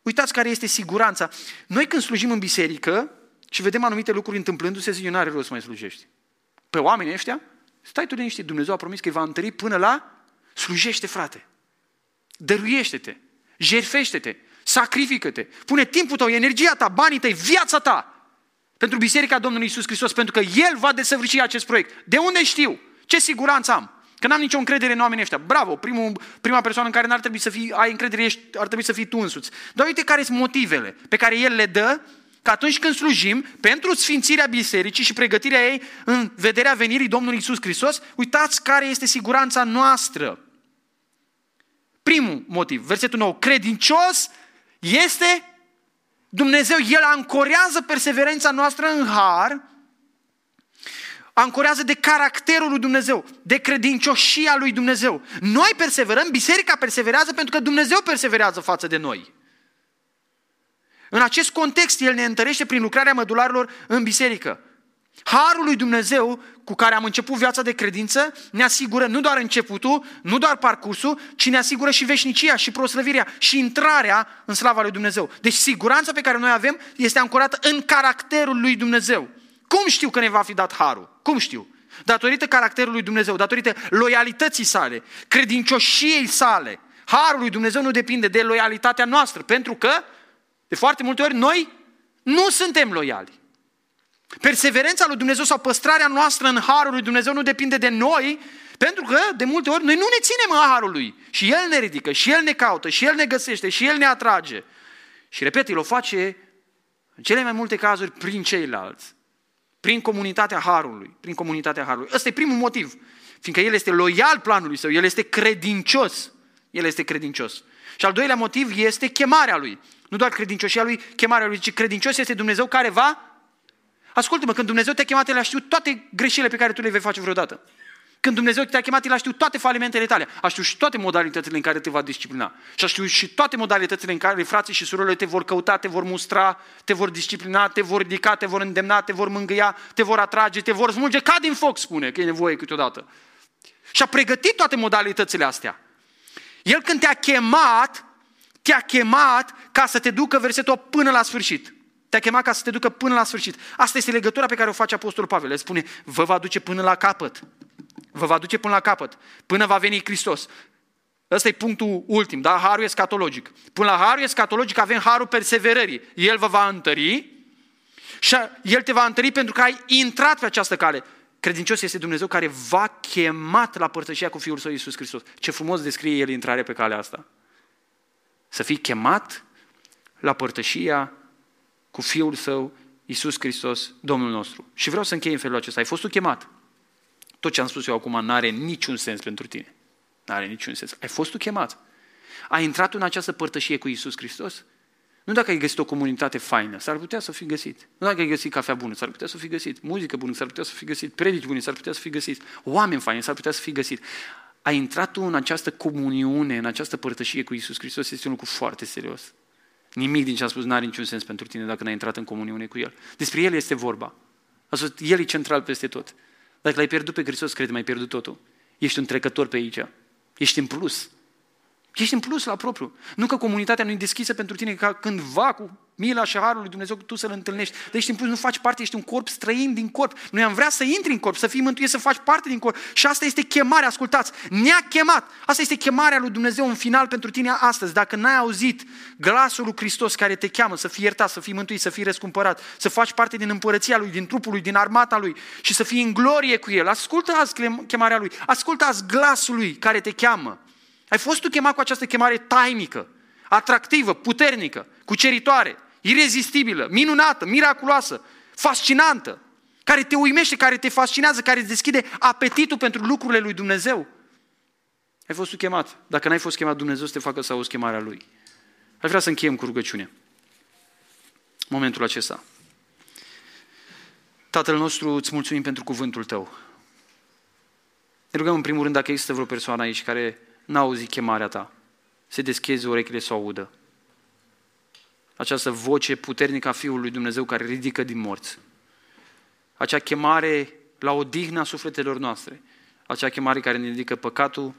Uitați care este siguranța. Noi când slujim în biserică și vedem anumite lucruri întâmplându-se, zice, nu are rost să mai slujești. pe oamenii ăștia, stai tu liniștit, Dumnezeu a promis că îi va întări până la slujește, frate. Dăruiește-te, jertfește-te, sacrifică-te, pune timpul tău, energia ta, banii tăi, viața ta pentru Biserica Domnului Iisus Hristos, pentru că El va desăvârși acest proiect. De unde știu? Ce siguranță am? Că n-am nicio încredere în oamenii ăștia. Bravo, prima persoană în care n-ar trebui să fii, ai încredere, ar trebui să fii tu însuți. Dar uite care sunt motivele pe care El le dă, că atunci când slujim pentru sfințirea bisericii și pregătirea ei în vederea venirii Domnului Iisus Hristos, uitați care este siguranța noastră. Primul motiv, versetul 9, credincios este Dumnezeu. El ancorează perseverența noastră în har, ancorează de caracterul lui Dumnezeu, de credincioșia lui Dumnezeu. Noi perseverăm, biserica perseverează pentru că Dumnezeu perseverează față de noi. În acest context, El ne întărește prin lucrarea mădularilor în biserică. Harul lui Dumnezeu cu care am început viața de credință ne asigură nu doar începutul, nu doar parcursul, ci ne asigură și veșnicia, și proslăvirea, și intrarea în slava lui Dumnezeu. Deci siguranța pe care noi avem este ancorată în caracterul lui Dumnezeu. Cum știu că ne va fi dat harul? Cum știu? Datorită caracterului Dumnezeu, datorită loialității sale, credincioșiei sale. Harul lui Dumnezeu nu depinde de loialitatea noastră, pentru că de foarte multe ori noi nu suntem loiali. Perseverența lui Dumnezeu sau păstrarea noastră în harul lui Dumnezeu nu depinde de noi, pentru că de multe ori noi nu ne ținem în harul lui. Și El ne ridică, și El ne caută, și El ne găsește, și El ne atrage. Și repet, El o face în cele mai multe cazuri prin ceilalți. Prin comunitatea harului, prin comunitatea harului. Ăsta e primul motiv, fiindcă El este loial planului Său, El este credincios. El este credincios. Și al doilea motiv este chemarea Lui. Nu doar credincioșia Lui, chemarea Lui, ci credincios este Dumnezeu care va... Ascultă-mă, când Dumnezeu te-a chemat, El a știut toate greșelile pe care tu le vei face vreodată. Când Dumnezeu te-a chemat, El a știut toate falimentele tale, a știut și toate modalitățile în care te va disciplina. Și a știut și toate modalitățile în care frații și surorile te vor căuta, te vor mustra, te vor disciplina, te vor ridica, te vor îndemna, te vor mângâia, te vor atrage, te vor smulge ca din foc, spune, că e nevoie câteodată. Și a pregătit toate modalitățile astea. El când te-a chemat ca să te ducă, versetul 8, până la sfârșit. Te-a chemat ca să te ducă până la sfârșit. Asta este legătura pe care o face Apostolul Pavel. El spune, vă va duce până la capăt. Vă va duce până la capăt, până va veni Hristos. Ăsta e punctul ultim, da? Harul escatologic. Până la harul escatologic avem harul perseverării. El vă va întări și El te va întări pentru că ai intrat pe această cale. Credincios este Dumnezeu care v-a chemat la părtășia cu Fiul Său Iisus Hristos. Ce frumos descrie El intrarea pe calea asta. Să fii chemat la părtășia cu Fiul Său Iisus Hristos, Domnul nostru. Și vreau să închei în felul acesta. Ai fost tu chemat. Tot ce am spus eu acum n-are niciun sens pentru tine. N-are niciun sens. Ai fost tu chemat. Ai intrat în această părtășie cu Iisus Hristos? Nu dacă ai găsit o comunitate faină, s-ar putea să o fi găsit. Nu dacă ai găsit cafea bună, s-ar putea să o fi găsit. Muzică bună, s-ar putea să o fi găsit. Predici bune, s-ar putea să o fi găsit. Oameni faini, s-ar putea să o fi găsit. Ai intrat tu în această comuniune, în această părtășie cu Iisus Hristos, este un lucru foarte serios. Nimic din ce am spus n-are niciun sens pentru tine dacă n-ai intrat în comuniune cu El. Despre El este vorba. El e central peste tot. Dacă l-ai pierdut pe Hristos, crede, m-ai pierdut totul. Ești un trecător pe aici. Ești în plus. Ești în plus la propriu. Nu că comunitatea nu e deschisă pentru tine ca cândva cu mila și harul lui Dumnezeu tu să-L întâlnești. Dar ești în plus, nu faci parte, ești un corp străin din corp. Noi am vrea să intri în corp, să fii mântuit, să faci parte din corp. Și asta este chemarea, ascultați, ne-a chemat. Asta este chemarea lui Dumnezeu în final pentru tine astăzi. Dacă n-ai auzit glasul lui Hristos care te cheamă să fii iertat, să fii mântuit, să fii răscumpărat, să faci parte din împărăția Lui, din trupul Lui, din armata Lui și să fii în glorie cu El, ascultă-ați chemarea Lui, ascultă-ați glasul Lui care te cheamă. Ai fost tu chemat cu această chemare tainică, atractivă, puternică, cuceritoare, irezistibilă, minunată, miraculoasă, fascinantă, care te uimește, care te fascinează, care îți deschide apetitul pentru lucrurile lui Dumnezeu. Ai fost tu chemat. Dacă n-ai fost chemat, Dumnezeu să te facă să auzi chemarea Lui. Aș vrea să încheiem cu rugăciune. Momentul acesta. Tatăl nostru, îți mulțumim pentru cuvântul Tău. Ne rugăm în primul rând dacă există vreo persoană aici care n-a auzit chemarea Ta, se descheze urechile să o audă. Această voce puternică a Fiului Dumnezeu care ridică din morți. Acea chemare la odihna sufletelor noastre. Acea chemare care ne ridică păcatul,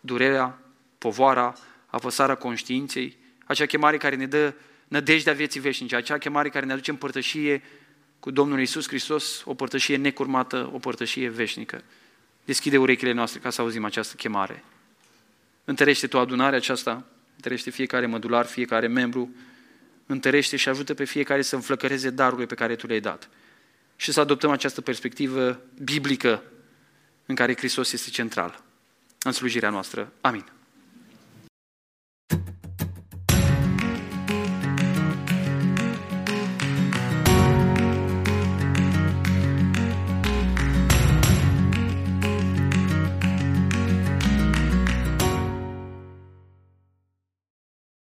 durerea, povoara, apăsarea conștiinței. Acea chemare care ne dă nădejdea vieții veșnice. Acea chemare care ne aduce în părtășie cu Domnul Iisus Hristos, o părtășie necurmată, o părtășie veșnică. Deschide urechile noastre ca să auzim această chemare. Întărește Tu adunarea aceasta, întărește fiecare mădular, fiecare membru, întărește și ajută pe fiecare să înflăcăreze darurile pe care Tu le-ai dat. Și să adoptăm această perspectivă biblică în care Hristos este central în slujirea noastră. Amin.